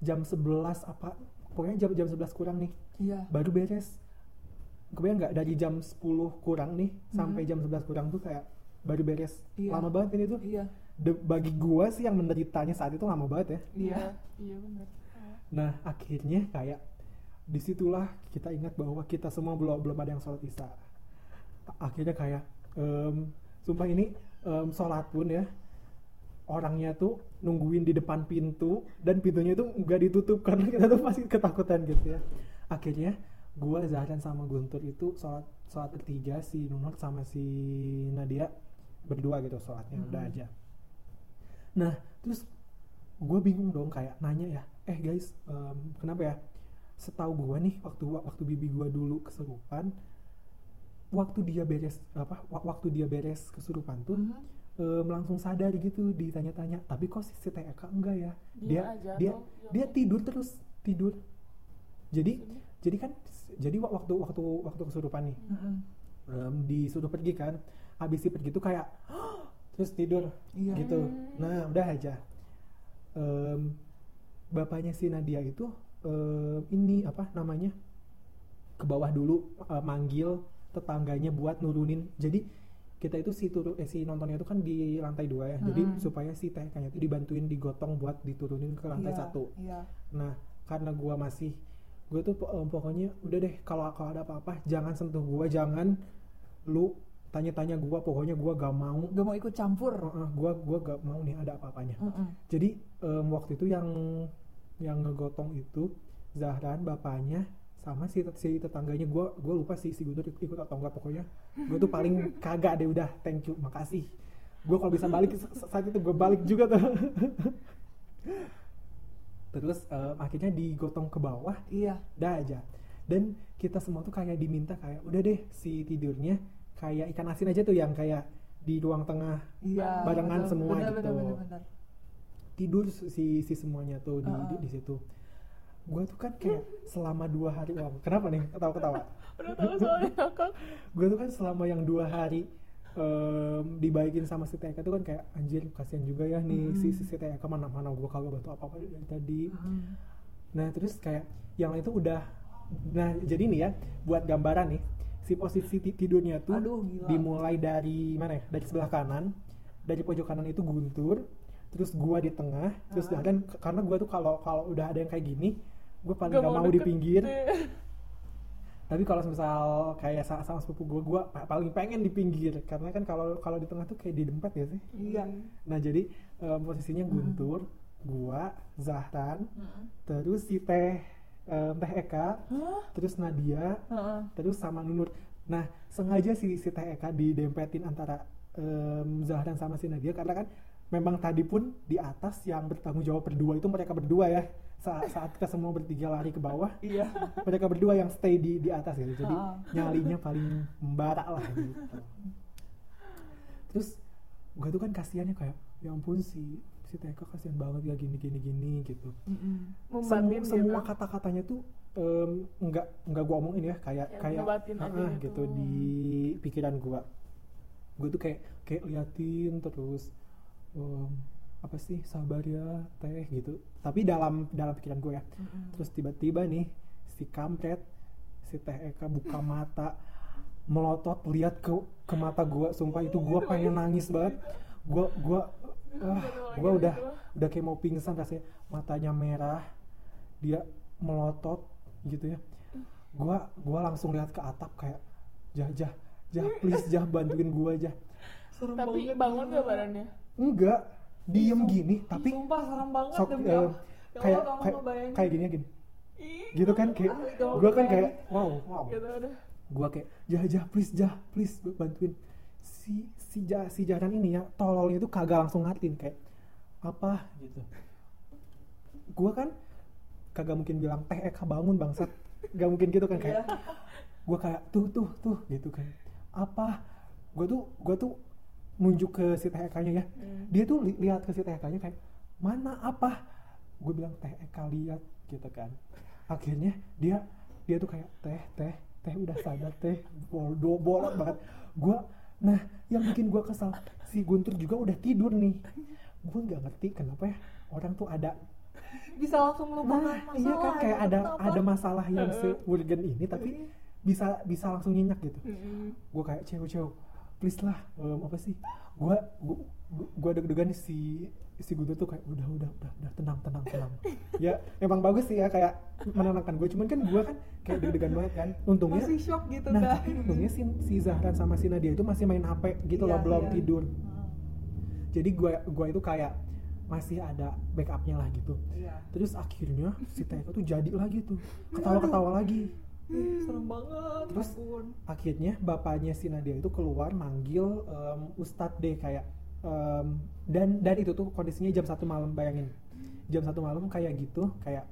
jam 11 apa pokoknya jam 11 kurang nih. Yeah. Baru beres. Kebayang nggak dari jam 10 kurang nih sampai jam 11 kurang tuh kayak baru beres. Iya. Lama banget ini tuh. Iya. Bagi gua sih yang menderitanya saat itu lama banget ya. Iya. Iya benar. Nah akhirnya kayak disitulah kita ingat bahwa kita semua belum ada yang sholat isya. Akhirnya kayak sumpah ini sholat pun ya orangnya tuh nungguin di depan pintu dan pintunya itu nggak ditutup karena kita tuh masih ketakutan gitu ya. Akhirnya gua, Zahran sama Guntur itu sholat bertiga, si Nunur sama si Nadia berdua gitu sholatnya udah aja. Nah terus gua bingung dong kayak nanya ya, guys kenapa ya? Setahu gua nih waktu bibi gua dulu kesurupan, waktu dia beres kesurupan tuh langsung sadar gitu ditanya-tanya. Tapi kok si Teh Eka enggak ya? Dia tidur terus tidur. Jadi waktu kesurupan nih disuruh pergi kan, habis pergi tuh kayak terus tidur gitu. Nah udah aja bapaknya si Nadia itu ini apa namanya ke bawah dulu manggil tetangganya buat nurunin. Jadi kita itu si nontonnya itu kan di lantai 2 ya. Jadi supaya si Tehnya itu dibantuin digotong buat diturunin ke lantai 1. Yeah. Nah karena gue tuh pokoknya udah deh kalau ada apa-apa jangan sentuh gue, jangan lu tanya-tanya gue, pokoknya gue gak mau ikut campur. Gue gak mau nih ada apa-apanya. Jadi waktu itu yang ngegotong itu Zahran, bapaknya, sama si tetangganya. Gue lupa si Guntur ikut atau enggak. Pokoknya gue tuh paling kagak deh, udah thank you, makasih. Gue kalau bisa balik saat itu gue balik juga tuh. Terus akhirnya digotong ke bawah, dah aja. Dan kita semua tuh kayak diminta kayak udah deh si tidurnya kayak ikan asin aja tuh yang kayak di ruang tengah barengan semua bener. Tidur si semuanya tuh di situ. Gue tuh kan kayak selama 2 hari, kenapa nih ketawa-ketawa? Udah tahu soalnya kan. Gue tuh kan selama yang 2 hari dibaikin sama si TK tuh kan kayak anjir kasihan juga ya nih si TK mana-mana gue kagak bantu apa-apa dari tadi. Nah terus kayak yang lain tuh udah. Nah jadi nih ya buat gambaran nih si posisi tidurnya tuh. Aduh, dimulai dari mana ya, dari sebelah kanan, dari pojok kanan itu Guntur, terus gue di tengah, terus dan karena gue tuh kalau udah ada yang kayak gini gue paling gak mau di pinggir. Tapi kalau misal kayak sama sepupu gue paling pengen di pinggir, karena kan kalau di tengah tuh kayak di dempet ya sih. Iya. Nah jadi posisinya Guntur, gue, Zahran, terus si Teh Eka, terus Nadia, terus sama Nunur. Nah sengaja si Teh Eka didempetin antara Zahran sama si Nadia, karena kan memang tadi pun di atas yang bertanggung jawab berdua itu mereka berdua ya. Saat kita semua bertiga lari ke bawah, iya. Mereka berdua yang stay di atas gitu. Jadi nyalinya paling membara lah gitu. Terus gue tuh kan kasiannya kayak, ya ampun si Teka kasian banget ya gini gitu. Semua kata-katanya tuh nggak gue omongin ya, kayak gitu di pikiran gue. Gue tuh kayak liatin terus. Apa sih, sabar ya Teh gitu, tapi dalam pikiran gue ya. Terus tiba-tiba nih si kampret, si Teh Eka buka mata melotot lihat ke mata gue. Sumpah itu gue pengen nangis banget. Gue udah kayak mau pingsan rasanya. Matanya merah, dia melotot gitu ya. Gue langsung lihat ke atap kayak, Jah please Jah, bantuin gue Jah. Tapi bangun gak badannya? Enggak, diem gini, tapi sumpah serem banget demi Allah. Kayak gini. Gitu kan kayak gua kan kayak wow. Gitu udah. Gua kayak Jah please bantuin. Si Zahran ini ya, tololnya itu kagak langsung ngatin kayak apa gitu. Gua kan kagak mungkin bilang Teh Eka bangun bangsat. Gak mungkin gitu kan kayak. Gua kayak tuh gitu kan. Apa? Gua tuh nunjuk ke si Teh Eka-nya ya. Dia tuh lihat ke si Teh Eka-nya kayak, mana apa? Gue bilang Teh Eka lihat gitu kan. Akhirnya dia tuh kayak, teh udah sadar Teh. Bolot banget. Nah yang bikin gue kesal, si Guntur juga udah tidur nih. Gue nggak ngerti kenapa ya orang tuh ada bisa langsung melupakan masalah. Iya kan kayak ada masalah yang se-urgen ini tapi bisa langsung nyenyak gitu. Gue kayak cewek-cewek. Please lah, apa sih? Gua deg-degan si Guntur tuh kayak udah tenang. Ya, emang bagus sih ya kayak menenangkan gue. Cuman kan gue kan kayak deg-degan banget kan. Untungnya masih shock gitu kan. Nah, tapi untungnya si Zahran sama si Nadia itu masih main HP gitu loh, belum tidur. Jadi gue itu kayak masih ada backupnya lah gitu. Iya. Terus akhirnya si Teh tuh jadi lagi tuh. Ketawa-ketawa lagi. Serem banget. Terus akhirnya bapaknya si Nadia itu keluar manggil Ustadz D kayak dan itu tuh kondisinya jam 1 malam, bayangin. Jam 1 malam kayak gitu, kayak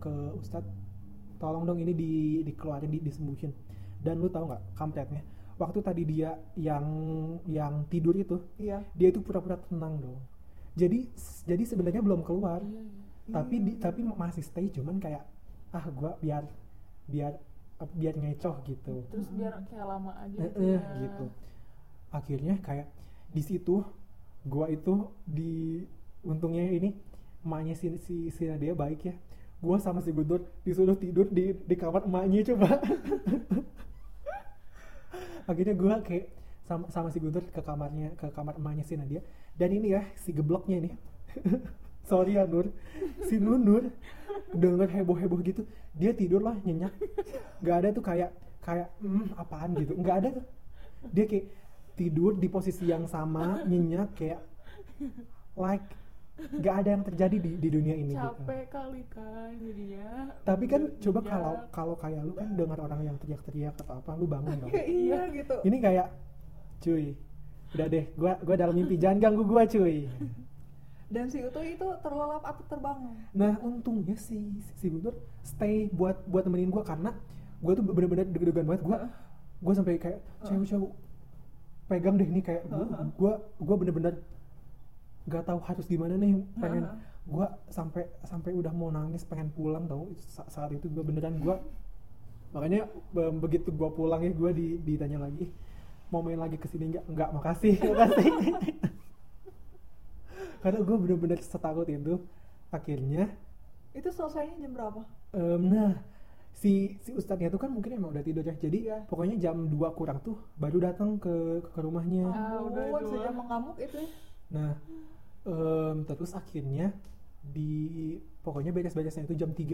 ke Ustadz, tolong dong ini dikeluarin, disembuhin. Dan lu tahu enggak kampretnya? Waktu tadi dia yang tidur itu, iya. Dia itu pura-pura tenang dong. Jadi sebenarnya belum keluar. Iya. Tapi masih stay, cuman kayak gua biar ngecoh gitu. Terus biar kayak lama aja gitu. Akhirnya kayak di situ gua itu untungnya ini emaknya si Nadia baik ya. Gua sama si Guntur disuruh tidur di kamar emaknya coba. Akhirnya gua kayak sama si Guntur ke kamar emaknya si Nadia. Dan ini ya si gebloknya ini. Sorry ya Nur, si Nunur denger heboh gitu, dia tidur lah nyenyak, nggak ada tuh kayak apaan gitu, nggak ada tuh, dia kayak tidur di posisi yang sama nyenyak kayak like nggak ada yang terjadi di dunia ini. Capek gitu. Kali kan jadinya. Tapi kan coba kalau kayak lu kan dengar orang yang teriak-teriak atau apa, lu bangun dong. Iya gitu. Ini kayak, cuy, udah deh, gua dalam mimpi, jangan ganggu gua cuy. Dan si Utu itu terlelap atau terbangun. Nah untungnya si Guntur stay buat temenin gue, karena gue tuh bener-bener deg-degan banget. Gue sampai kayak cewek pegang deh ini kayak gue bener-bener gak tahu harus gimana nih, pengen gue sampai udah mau nangis pengen pulang tau saat itu gue beneran gue. Makanya begitu gue pulang ya gue ditanya lagi mau main lagi kesini nggak makasih. Karena gue bener-bener setakut itu. Akhirnya itu selesainya jam berapa? Nah si ustadznya tuh kan mungkin emang udah tidur ya. Jadi pokoknya jam 2 kurang tuh baru datang ke rumahnya. Udah sejam mengamuk itu. Nah terus akhirnya pokoknya beres-beresnya itu jam 3.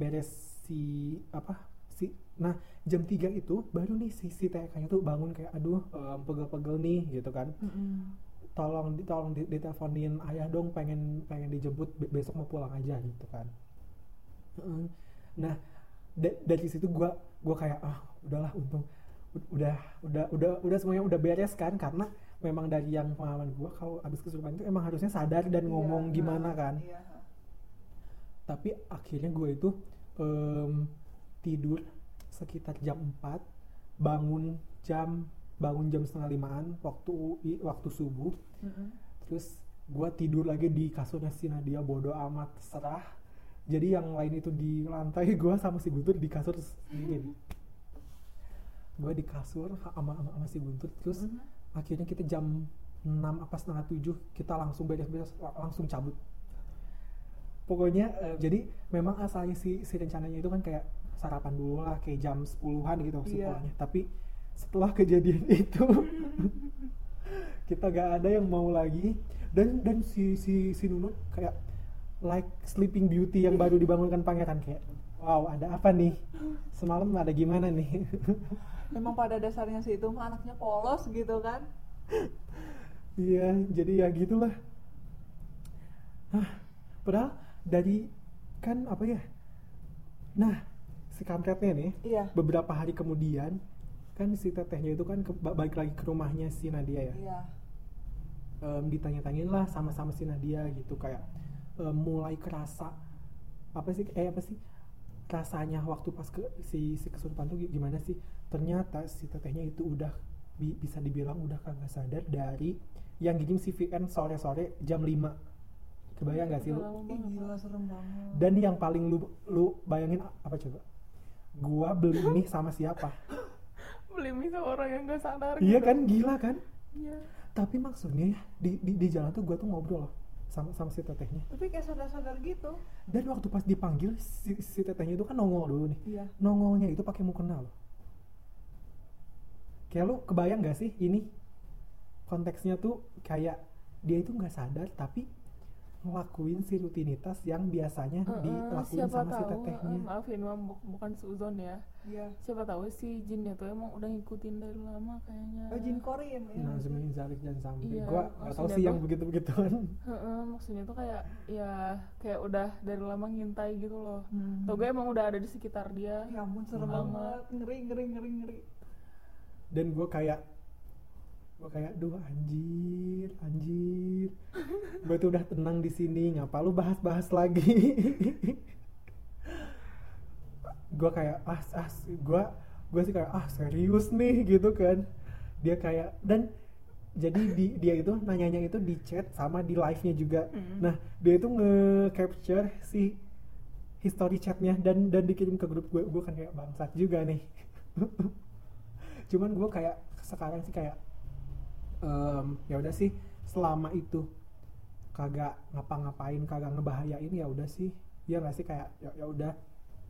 Beres si Nah jam 3 itu baru nih si TK-nya tuh bangun kayak aduh pegel-pegel nih gitu kan. Tolong diteleponin ayah dong, pengen dijemput besok mau pulang aja gitu kan. Nah dari situ gue kayak udahlah untung udah semuanya udah beres kan, karena memang dari yang pengalaman gue kalau abis kesurupan itu emang harusnya sadar dan ngomong gimana kan. Tapi akhirnya gue itu tidur sekitar jam 4, bangun jam 4:30-an waktu subuh. Terus gue tidur lagi di kasurnya si Nadia, bodo amat serah. Jadi yang lain itu di lantai, gue sama si Guntur di kasur sendiri. Gue di kasur sama si Guntur. Terus akhirnya kita jam 6 apa 6:30 kita langsung beres-beres langsung cabut. Pokoknya jadi memang asalnya si rencananya itu kan kayak sarapan dulu lah kayak jam 10-an gitu pokoknya. Tapi setelah kejadian itu kita gak ada yang mau lagi, dan si Nunur kayak like Sleeping Beauty yang baru dibangunkan pangeran kayak wow ada apa nih semalam, ada gimana nih. Memang pada dasarnya sih itu anaknya polos gitu kan. Iya jadi ya gitulah. Padahal dari kan apa ya, nah si kampretnya nih beberapa hari kemudian kan si tetehnya itu kan balik lagi ke rumahnya si Nadia ya. Ditanya-tanyain lah sama si Nadia gitu kayak mulai kerasa apa sih rasanya waktu pas ke si kesurupan tuh gimana sih. Ternyata si tetehnya itu udah bisa dibilang udah kagak sadar dari yang gini si VN sore-sore jam 5. Kebayang gak sih lu? Gila serem banget. Dan yang paling lu bayangin apa coba? Gua beli mie sama siapa? Beli mie sama orang yang gak sadar. Iya gitu. Kan gila kan? Iya. Tapi maksudnya di jalan tuh gua tuh ngobrol loh sama si tetehnya. Tapi kayak sadar-sadar gitu. Dan waktu pas dipanggil si tetehnya itu kan nongol dulu nih. Iya. Nongolnya itu pakai mukena loh. Kayak lu kebayang gak sih ini konteksnya tuh kayak dia itu gak sadar tapi ngelakuin si rutinitas yang biasanya dilakuin sama si tetehnya. Maafin Mam, bukan suzon ya. Iya. Siapa tahu si jinnya tuh emang udah ngikutin dari lama kayaknya. Oh, jin Korean ya. Nah, sebenarnya Zalik dan Sampai. Iya, gua enggak tahu sih yang begitu-begituan. Maksudnya tuh kayak ya kayak udah dari lama ngintai gitu loh. Tuh gue emang udah ada di sekitar dia. Ya ampun serem banget, ngeri. Dan gue kayak duh anjir gue tuh udah tenang di sini ngapa lu bahas lagi. Gue kayak gue sih kayak serius nih gitu kan. Dia kayak dan jadi dia itu nanyanya itu di chat sama di live nya juga. Nah dia itu nge-capture si history chatnya dan dikirim ke grup gue kan kayak bangsat juga nih. Cuman gue kayak sekarang sih kayak ya udah sih selama itu kagak ngapa-ngapain kagak ngebahayain ya udah sih ya nggak sih kayak ya udah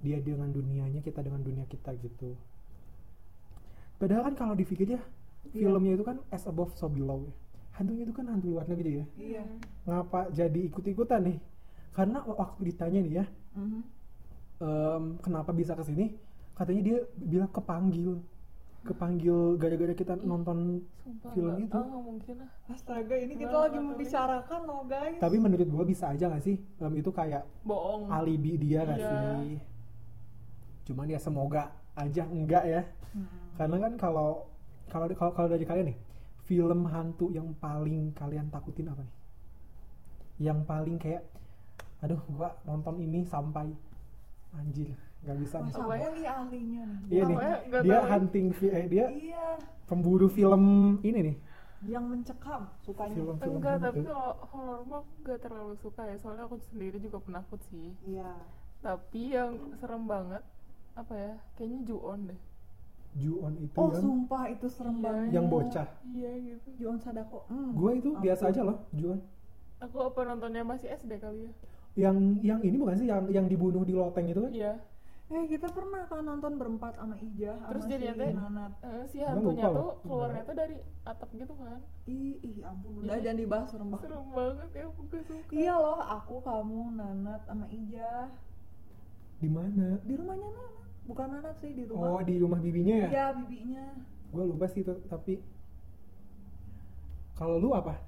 dia dengan dunianya kita dengan dunia kita gitu. Padahal kan kalau dipikir ya filmnya itu kan As Above So Below ya, hantunya itu kan hantu luar negeri ya. Iya. Ngapa jadi ikut-ikutan nih? Karena waktu ditanya nih ya kenapa bisa kesini katanya dia bilang kepanggil gara-gara kita nonton film itu. Mungkin astaga ini kita lagi membicarakan loh guys. Tapi menurut gue bisa aja nggak sih itu kayak bohong alibi dia nggak sih. Cuman ya semoga aja enggak ya. Karena kan kalau dari kalian nih film hantu yang paling kalian takutin apa nih? Yang paling kayak aduh gue nonton ini sampai anjir nggak bisa. Coba nih ahlinya nih. Iya nih. Dia hunting dia pemburu film ini nih. Yang mencekam sukanya. Enggak, tapi kalau horor mah enggak terlalu suka ya. Soalnya aku sendiri juga penakut sih. Iya. Tapi yang serem banget apa ya? Kayaknya Ju-On deh. Ju-On itu oh, yang sumpah itu serem banget. Yang bocah. Iya gitu. Ju-On Sadako. Gue itu biasa aja loh, Ju-On. Aku apa nontonnya masih SD kali ya. Yang ini bukan sih yang dibunuh di loteng itu kan? Iya. Kita pernah kan nonton berempat sama Ijah. Terus jadi si hantunya tuh keluarnya tuh dari atap gitu kan. Ih ampun udah jangan dibahas serem banget. Serem banget ya aku gak suka. Iya loh aku kamu Nanat sama Ijah. Di mana? Di rumahnya Nanat. Bukan anak sih, di rumah. Oh, di rumah bibinya ya? Iya, bibinya. Gue lupa sih itu, tapi... Kalau lu apa?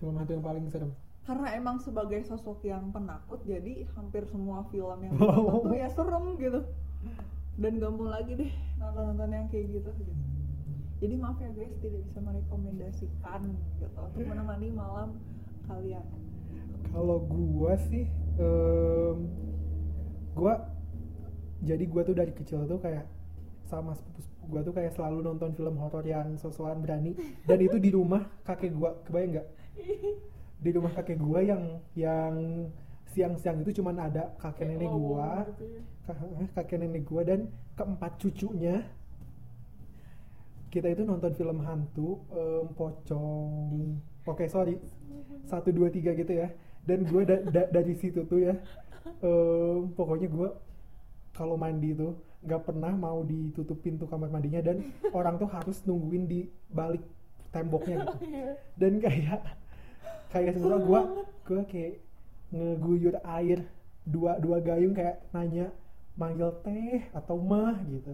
Film hantu yang paling serem? Karena emang sebagai sosok yang penakut, jadi hampir semua film yang nonton tuh ya serem gitu. Dan gampang lagi deh nonton-nonton yang kayak gitu. Jadi maaf ya guys, tidak bisa merekomendasikan gitu untuk menemani malam kalian. Kalau gua sih, gua tuh dari kecil tuh kayak sama sepupu-sepupu gua tuh kayak selalu nonton film horor yang sosokan berani, dan itu di rumah kakek gua, kebayang nggak? Di rumah kakek gua yang siang-siang itu cuman ada kakek nenek gua, dan keempat cucunya. Kita itu nonton film hantu, pocong, sorry, 1, 2, 3 gitu ya. Dan gua dari situ tuh ya, pokoknya gua kalau mandi tuh nggak pernah mau ditutup pintu kamar mandinya, dan orang tuh harus nungguin di balik temboknya gitu. Dan kayak sebenarnya gue kayak ngeguyur air dua gayung, kayak nanya manggil teh atau mah gitu.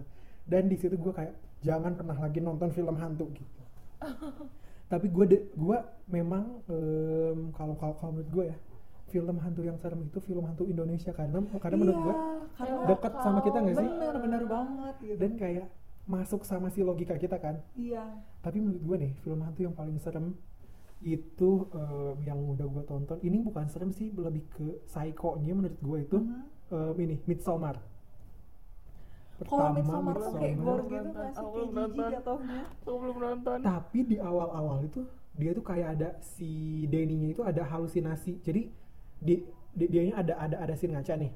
Dan di situ gue kayak jangan pernah lagi nonton film hantu gitu. Tapi gue memang kalau menurut gue ya, film hantu yang serem itu film hantu Indonesia, karena menurut gue dekat sama kita nggak sih? Benar banget gitu. Dan kayak masuk sama si logika kita kan? Iya. Tapi menurut gue nih film hantu yang paling serem itu yang udah gue tonton. Ini bukan serem sih, lebih ke psycho-nya menurut gue itu. Ini Midsommar. Pertama Midsommar tuh kayak gore gitu nggak sih? Belum nonton. Tapi di awal-awal itu dia tuh kayak ada si Denny-nya itu ada halusinasi. Jadi dianya ada scene ngaca nih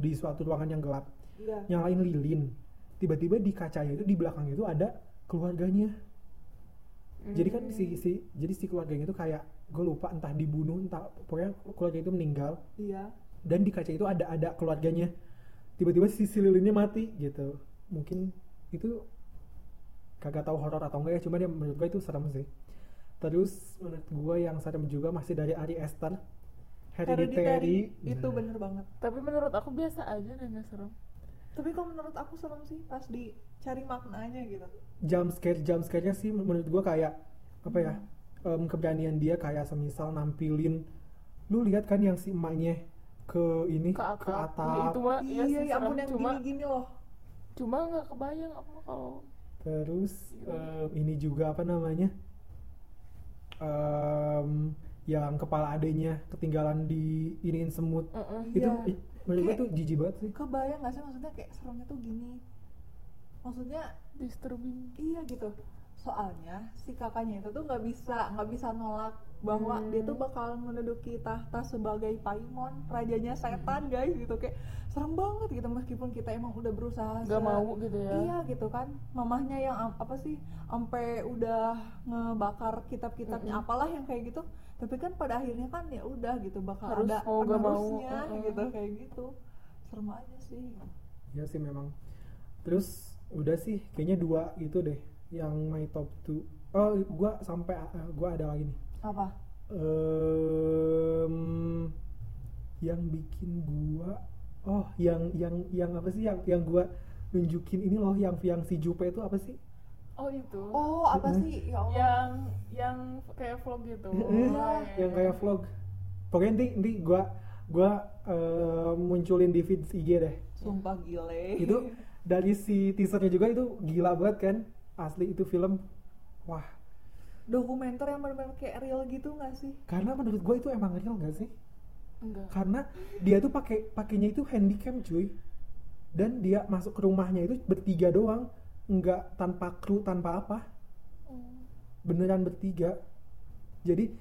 di suatu ruangan yang gelap, nyalain lilin, tiba-tiba di kacanya itu di belakang itu ada keluarganya. Jadi kan si keluarganya itu kayak gue lupa entah dibunuh entah pokoknya keluarga itu meninggal, dan di kaca itu ada keluarganya, tiba-tiba si lilinnya mati gitu. Mungkin itu kagak tahu horor atau enggak ya, cuma dia menurut gue itu serem sih. Terus menurut gue yang serem juga masih dari Ari Esther, Hereditary itu bener banget. Tapi menurut aku biasa aja dan gak serem. Tapi kalau menurut aku serem sih pas dicari maknanya gitu. Jump scare-nya sih menurut gue kayak apa ya, keberanian dia kayak semisal nampilin. Lu lihat kan yang si emaknya ke ini ke atap. Itu mah iya ampun yang gini-gini loh. Cuma gak kebayang aku kalau. Terus ini juga apa namanya, yang kepala adenya ketinggalan di iniin semut. Itu menurut gue tuh jijik banget sih. Kebayang gak sih maksudnya kayak seremnya tuh gini. Maksudnya disturbing. Iya gitu. Soalnya si kakaknya itu tuh nggak bisa nolak bahwa dia tuh bakal menduduki tahta sebagai Paimon, rajanya setan guys gitu. Kayak serem banget gitu meskipun kita emang udah berusaha nggak mau gitu ya. Iya gitu kan. Mamahnya yang apa sih sampai udah ngebakar kitab-kitabnya apalah yang kayak gitu. Tapi kan pada akhirnya kan ya udah gitu bakal harus ada penerusnya gitu kayak gitu. Serem aja sih. Ya sih memang. Terus udah sih kayaknya 2 itu deh yang my top 2. Oh, gua ada lagi nih. Apa? Yang bikin gua yang apa sih yang gua nunjukin ini loh yang si Jupe itu apa sih? Oh itu. Oh apa sih? Ya Allah. Yang kayak vlog gitu. Yang kayak vlog. Pokoknya nanti gua munculin di feed IG deh. Sumpah gile. Itu dari si teasernya juga itu gila banget kan? Asli itu film. Wah. Dokumenter yang benar-benar kayak real gitu nggak sih? Karena menurut gua itu emang real nggak sih? Enggak. Karena dia tuh pakainya itu handycam cuy. Dan dia masuk ke rumahnya itu bertiga doang. Enggak tanpa kru tanpa apa, beneran bertiga. Jadi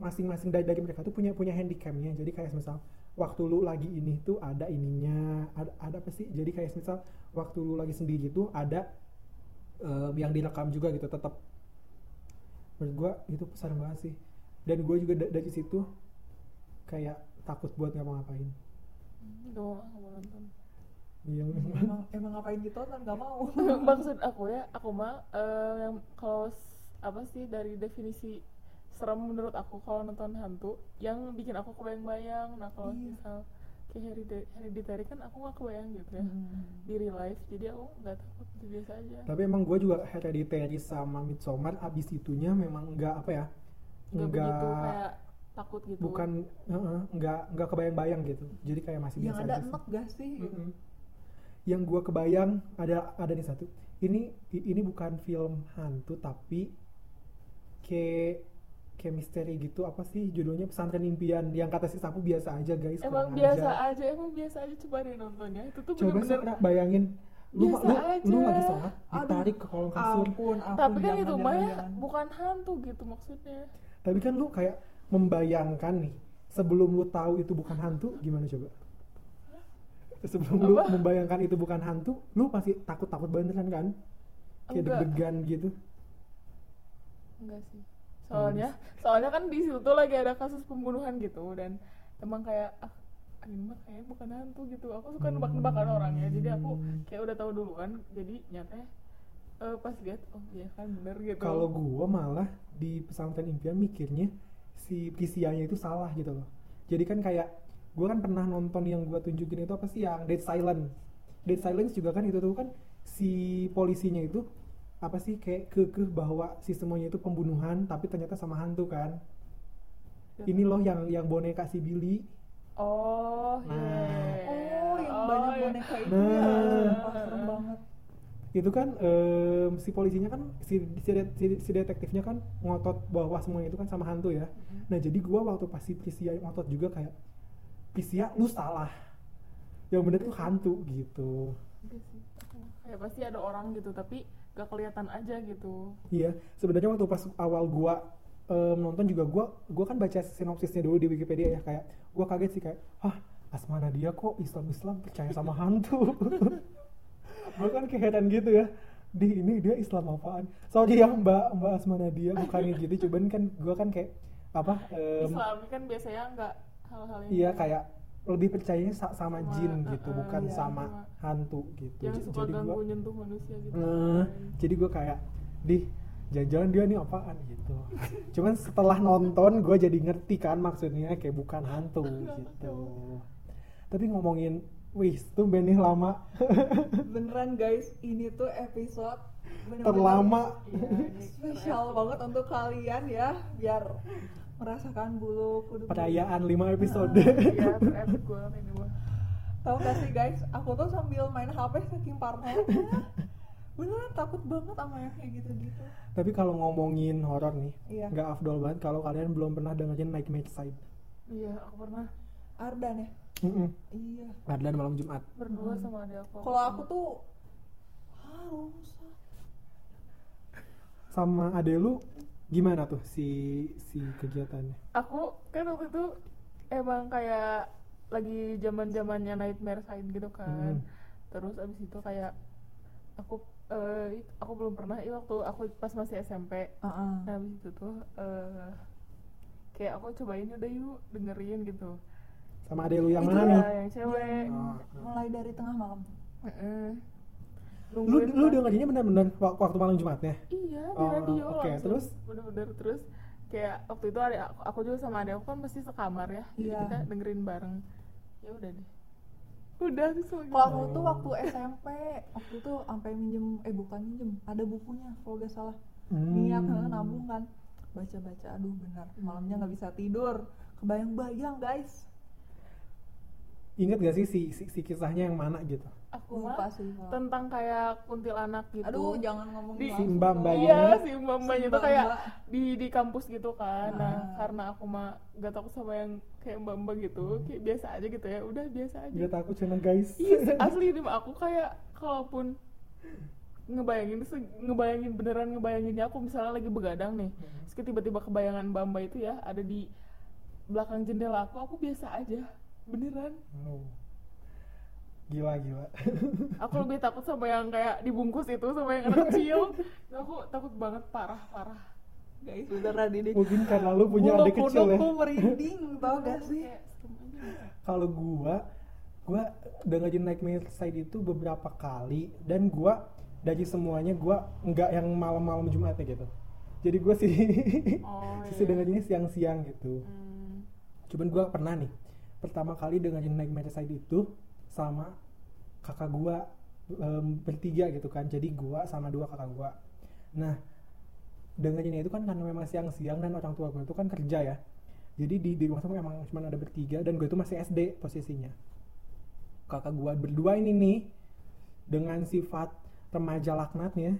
masing-masing dari mereka tuh punya handycamnya. Jadi kayak misal waktu lu lagi ini tuh ada ininya, ada apa sih? Jadi kayak misal waktu lu lagi sendiri tuh ada yang direkam juga gitu. Tetap menurut gua itu besar banget sih. Dan gua juga dari situ kayak takut buat nggak mau ngapain. Doang mau nonton. Emang ngapain ditonton nggak mau. Maksud aku ya, aku mah yang kalau apa sih dari definisi serem menurut aku kalau nonton hantu yang bikin aku kebayang-bayang. Nah kalau misal kayak Hereditary kan aku gak kebayang gitu ya di real life, jadi aku gak takut, itu biasa aja. Tapi emang gue juga Hereditary sama Midsommar abis itunya memang gak apa ya, gak begitu kayak takut gitu, bukan gak kebayang-bayang gitu, jadi kayak masih biasa aja. Yang ada enak gak sih? Yang gue kebayang ada nih satu, ini bukan film hantu tapi kayak misteri gitu, apa sih judulnya, Pesantren Impian, yang kata si Sapu biasa aja guys, emang biasa aja coba deh nontonnya, itu tuh coba bener-bener bayangin lu lagi sholat ditarik ke kolong kasur, ampun, tapi kan itu mah bukan hantu gitu maksudnya, tapi kan lu kayak membayangkan nih sebelum lu tahu itu bukan hantu, gimana coba sebelum lu membayangkan itu bukan hantu, lu pasti takut beneran kan, kayak deg-degan gitu. Enggak sih, soalnya kan di situ lagi ada kasus pembunuhan gitu, dan emang kayak ini mah kayak bukan hantu gitu, aku suka nebak-nebakan orang ya, jadi aku kayak udah tahu duluan, jadi nyatanya pas lihat iya kan bener gitu. Kalau gua malah di Pesantren Impian mikirnya si Prisianya itu salah gitu loh, jadi kan kayak gua kan pernah nonton yang gua tunjukin itu apa sih yang Dead Silence. Dead Silence juga kan itu tuh kan si polisinya itu apa sih kayak kekeh bahwa si semuanya itu pembunuhan tapi ternyata sama hantu kan. Ini loh yang boneka si Billy. Oh, nah. Yang banyak boneka itu. Nah, serem banget. Itu kan si polisinya kan si detektifnya kan ngotot bahwa semuanya itu kan sama hantu ya. Nah, jadi gua waktu pas si Prisia ngotot juga kayak, Prisia lu salah. Yang bener tuh hantu gitu. Kayak pasti ada orang gitu tapi gak kelihatan aja gitu. Iya, sebenarnya waktu pas awal gua nonton juga gua kan baca sinopsisnya dulu di Wikipedia ya, kayak gua kaget sih kayak, Asma Nadia kok Islam percaya sama hantu. Gua kan keheran gitu ya. Di ini dia Islam apaan? Soalnya yang Mbak Asma Nadia bukannya gitu, cuman kan gua kan kayak apa? Islam kan biasanya enggak hal-hal yang iya kayak lebih percayanya sama jin gitu, bukan iya, sama hantu gitu. Yang suka ganggu nyentuh manusia gitu. Jadi gue kayak, jangan-jangan dia nih apaan gitu. Cuman setelah nonton gue jadi ngerti kan maksudnya kayak bukan hantu gitu. Tapi ngomongin, tuh benih lama. Beneran guys, ini tuh episode terlama. Spesial banget untuk kalian ya, biar merasakan bulu kuduk perayaan 5 episode. Iya, episode gue ini mah. Tahu gak sih guys, aku tuh sambil main HP saking parnonya. Beneran takut banget sama yang kayak gitu-gitu. Tapi kalau ngomongin horor nih, enggak afdol banget kalau kalian belum pernah dengerin Nightmare Side. Iya, aku pernah. Ardan ya? Iya. Ardan malam Jumat. Berdua sama adik aku. Kalau aku tuh harus sama adek lu. Gimana tuh si kegiatannya? Aku kan waktu itu emang kayak lagi zaman-zamannya Nightmare Side gitu kan. Terus abis itu kayak aku belum pernah waktu aku pas masih SMP. Nah, abis itu tuh kayak aku cobain udah yuk dengerin gitu. Sama adek lu yang mana nih? Yang cewek. Mulai dari tengah malam. Lu dengerinnya benar-benar waktu malam Jumatnya? Iya, di radio. Okay, terus benar-benar kayak waktu itu aku juga sama adek aku kan mesti sekamar ya. Jadi kita dengerin bareng. Ya udah deh. Udah sih semua. Kalau aku tuh waktu SMP, waktu itu sampai bukan minjem, ada bukunya kalau enggak salah. Niat nabung kan. Baca-baca, aduh benar. Malamnya enggak bisa tidur. Kebayang-bayang, guys. Ingat gak sih si kisahnya yang mana gitu? Aku lupa sih tentang kayak kuntilanak gitu. Aduh, jangan ngomong di Mbak. Iya, si Mbak itu kayak di kampus gitu kan. Nah, karena aku mah gak takut sama yang kayak Mbak gitu, kayak biasa aja gitu ya. Udah biasa aja. Gak takut cuman guys. Iya, asli nih aku kayak kalaupun ngebayangin beneran ngebayanginnya aku misalnya lagi begadang nih. Terus tiba-tiba kebayangan Mbak itu ya ada di belakang jendela aku biasa aja. Beneran gila aku lebih takut sama yang kayak dibungkus itu, sama yang anak kecil. Aku takut banget, parah guys, beneran ini mungkin karena lu punya adik kecil ya, aku merinding. Tau gak sih kalau gua dengerin Nightmare Side itu beberapa kali, dan gua dari semuanya gua enggak yang malam-malam Jumatnya gitu, jadi gua sih dengerinnya siang-siang gitu. Cuman gua pernah nih pertama kali dengerin Nightmare Side itu sama kakak gua bertiga gitu kan. Jadi gua sama dua kakak gua. Nah, dengerin itu kan karena memang siang-siang dan orang tua gua itu kan kerja ya. Jadi di rumah tuh memang cuma ada bertiga dan gua itu masih SD posisinya. Kakak gua berdua ini nih dengan sifat remaja laknatnya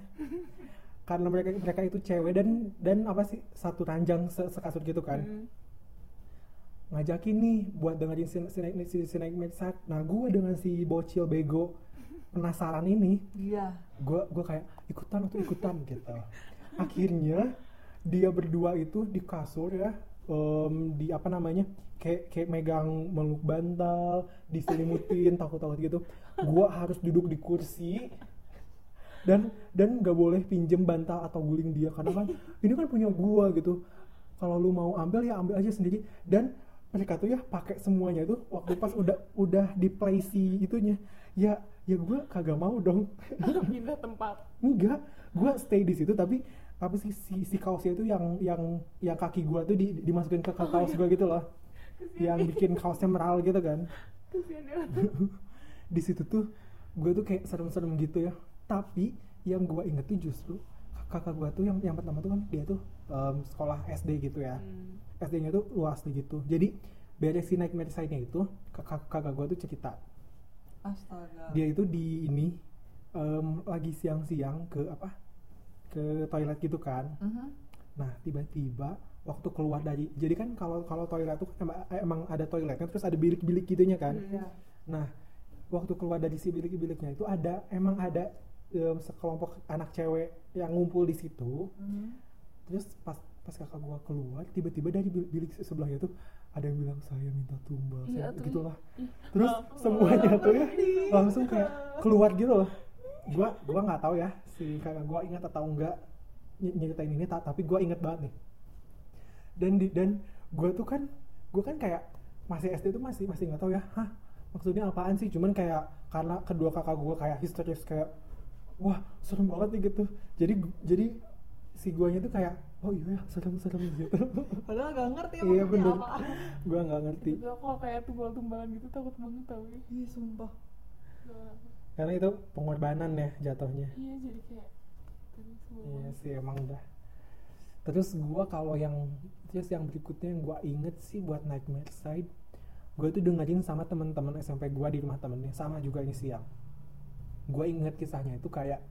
karena mereka itu cewek dan apa sih satu ranjang sekasut gitu kan. Ngajakin nih buat dengerin si Nightmare Side. Nah, gue dengan si bocil bego penasaran ini, iya, gue kayak ikutan gitu. Akhirnya dia berdua itu di kasur ya, di apa namanya, kayak megang meluk bantal, diselimutin takut-takut gitu. Gue harus duduk di kursi dan nggak boleh pinjem bantal atau guling dia karena kan ini kan punya gue gitu. Kalau lu mau ambil ya ambil aja sendiri. Dan mereka tuh ya pakai semuanya tuh waktu pas udah di play si itunya ya gue kagak mau dong pindah tempat. Enggak, gue stay di situ, tapi apa sih si kaosnya itu yang kaki gue tuh dimasukin ke kaos gue gitu loh, yang bikin kaosnya meral gitu kan. Di situ tuh gue tuh kayak serem-serem gitu ya, tapi yang gue inget tuh justru kakak gue tuh yang pertama tuh kan dia tuh sekolah SD gitu ya. SD-nya tuh luas gitu. Jadi beres si Nightmare Side-nya itu kakak gue tuh cerita. Astaga. Dia itu di ini lagi siang-siang ke toilet gitu kan. Nah, tiba-tiba waktu keluar dari, jadi kan kalau toilet tuh emang ada toiletnya terus ada bilik-bilik gitunya kan. Nah, waktu keluar dari si bilik-biliknya itu ada sekelompok anak cewek yang ngumpul di situ. Terus pas kakak gua keluar, tiba-tiba dari bilik sebelahnya tuh ada yang bilang saya minta tumbal, saya gitulah. Terus semuanya tuh ya langsung kayak keluar gitu loh. Gua nggak tahu ya si kakak gua ingat atau enggak nyeritain ini, tapi gua inget banget nih. Dan gua kan kayak masih SD tuh masih nggak tahu ya, maksudnya apaan sih? Cuman kayak karena kedua kakak gua kayak histeris kayak wah serem banget nih gitu. Jadi si guanya tuh kayak oh iya serem-serem gitu. Padahal gak ngerti ya maksudnya apa. Gua gak ngerti. Itu kok kayak tumbal-tumbalan gitu, takut banget tau ya. Iya sumpah. Karena itu pengorbanan ya jatuhnya. Iya, jadi kayak iya sih emang dah. Terus gua kalau yang berikutnya yang gua inget sih buat Nightmare Side, gua tuh dengerin sama teman-teman SMP gua di rumah temennya, sama juga ini siang. Gua inget kisahnya itu kayak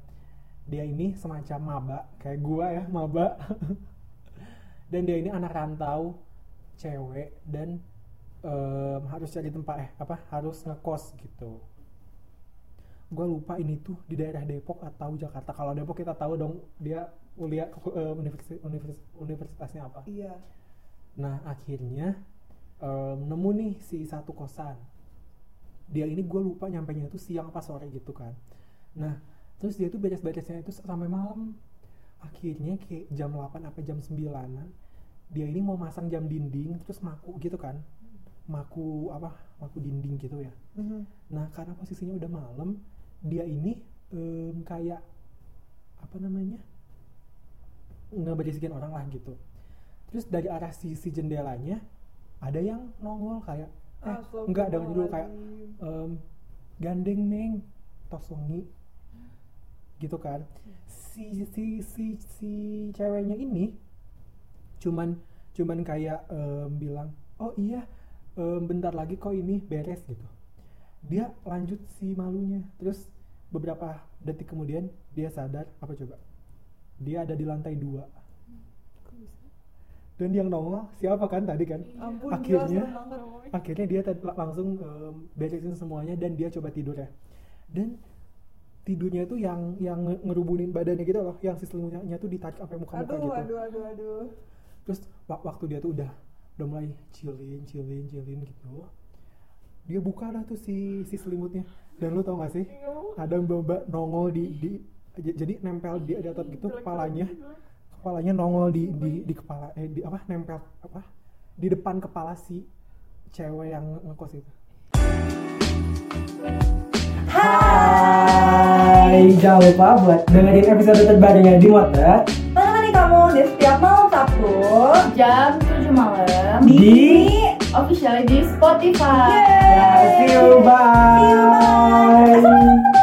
dia ini semacam maba, kayak gua ya, maba. Dan dia ini anak rantau, cewek, dan harus cari tempat, harus ngekos gitu. Gua lupa ini tuh di daerah Depok atau Jakarta. Kalau Depok kita tahu dong, dia kuliah universitasnya apa. Iya. Nah, akhirnya nemu nih si satu kosan. Dia ini gua lupa nyampainya itu siang apa sore gitu kan. Nah, terus dia tuh beres-beresnya itu sampai malam. Akhirnya kayak jam 8 apa jam 9-an dia ini mau masang jam dinding terus maku gitu kan. Maku dinding gitu ya. Nah, karena posisinya udah malam, dia ini kayak ngeberisikin orang lah gitu. Terus dari arah sisi jendelanya ada yang nongol kayak enggak ada dulu kayak gandeng neng tos wengi gitu kan. Si ceweknya ini cuman kayak bilang oh iya bentar lagi kok ini beres gitu. Dia lanjut si malunya. Terus beberapa detik kemudian dia sadar dia ada di lantai 2. Dan yang nongol siapa kan tadi kan. Ampun, akhirnya dia langsung beresin semuanya dan dia coba tidur ya. Dan tidurnya tuh yang ngerubunin badannya gitu loh, yang si selimutnya tuh ditarik sampai muka-muka gitu. Aduh. Terus waktu dia tuh udah mulai chillin gitu. Dia buka lah tuh si selimutnya. Dan lu tau gak sih? Ada mbak nongol jadi nempel di atap gitu kepalanya. Kepalanya nongol di kepala nempel di depan kepala si cewek yang ngekos itu. Hai, jangan lupa buat dengerin episode terbarunya di Motor. Menemani kamu di setiap malam Sabtu aku jam 7 malam di official di Spotify. Yes. See you, bye.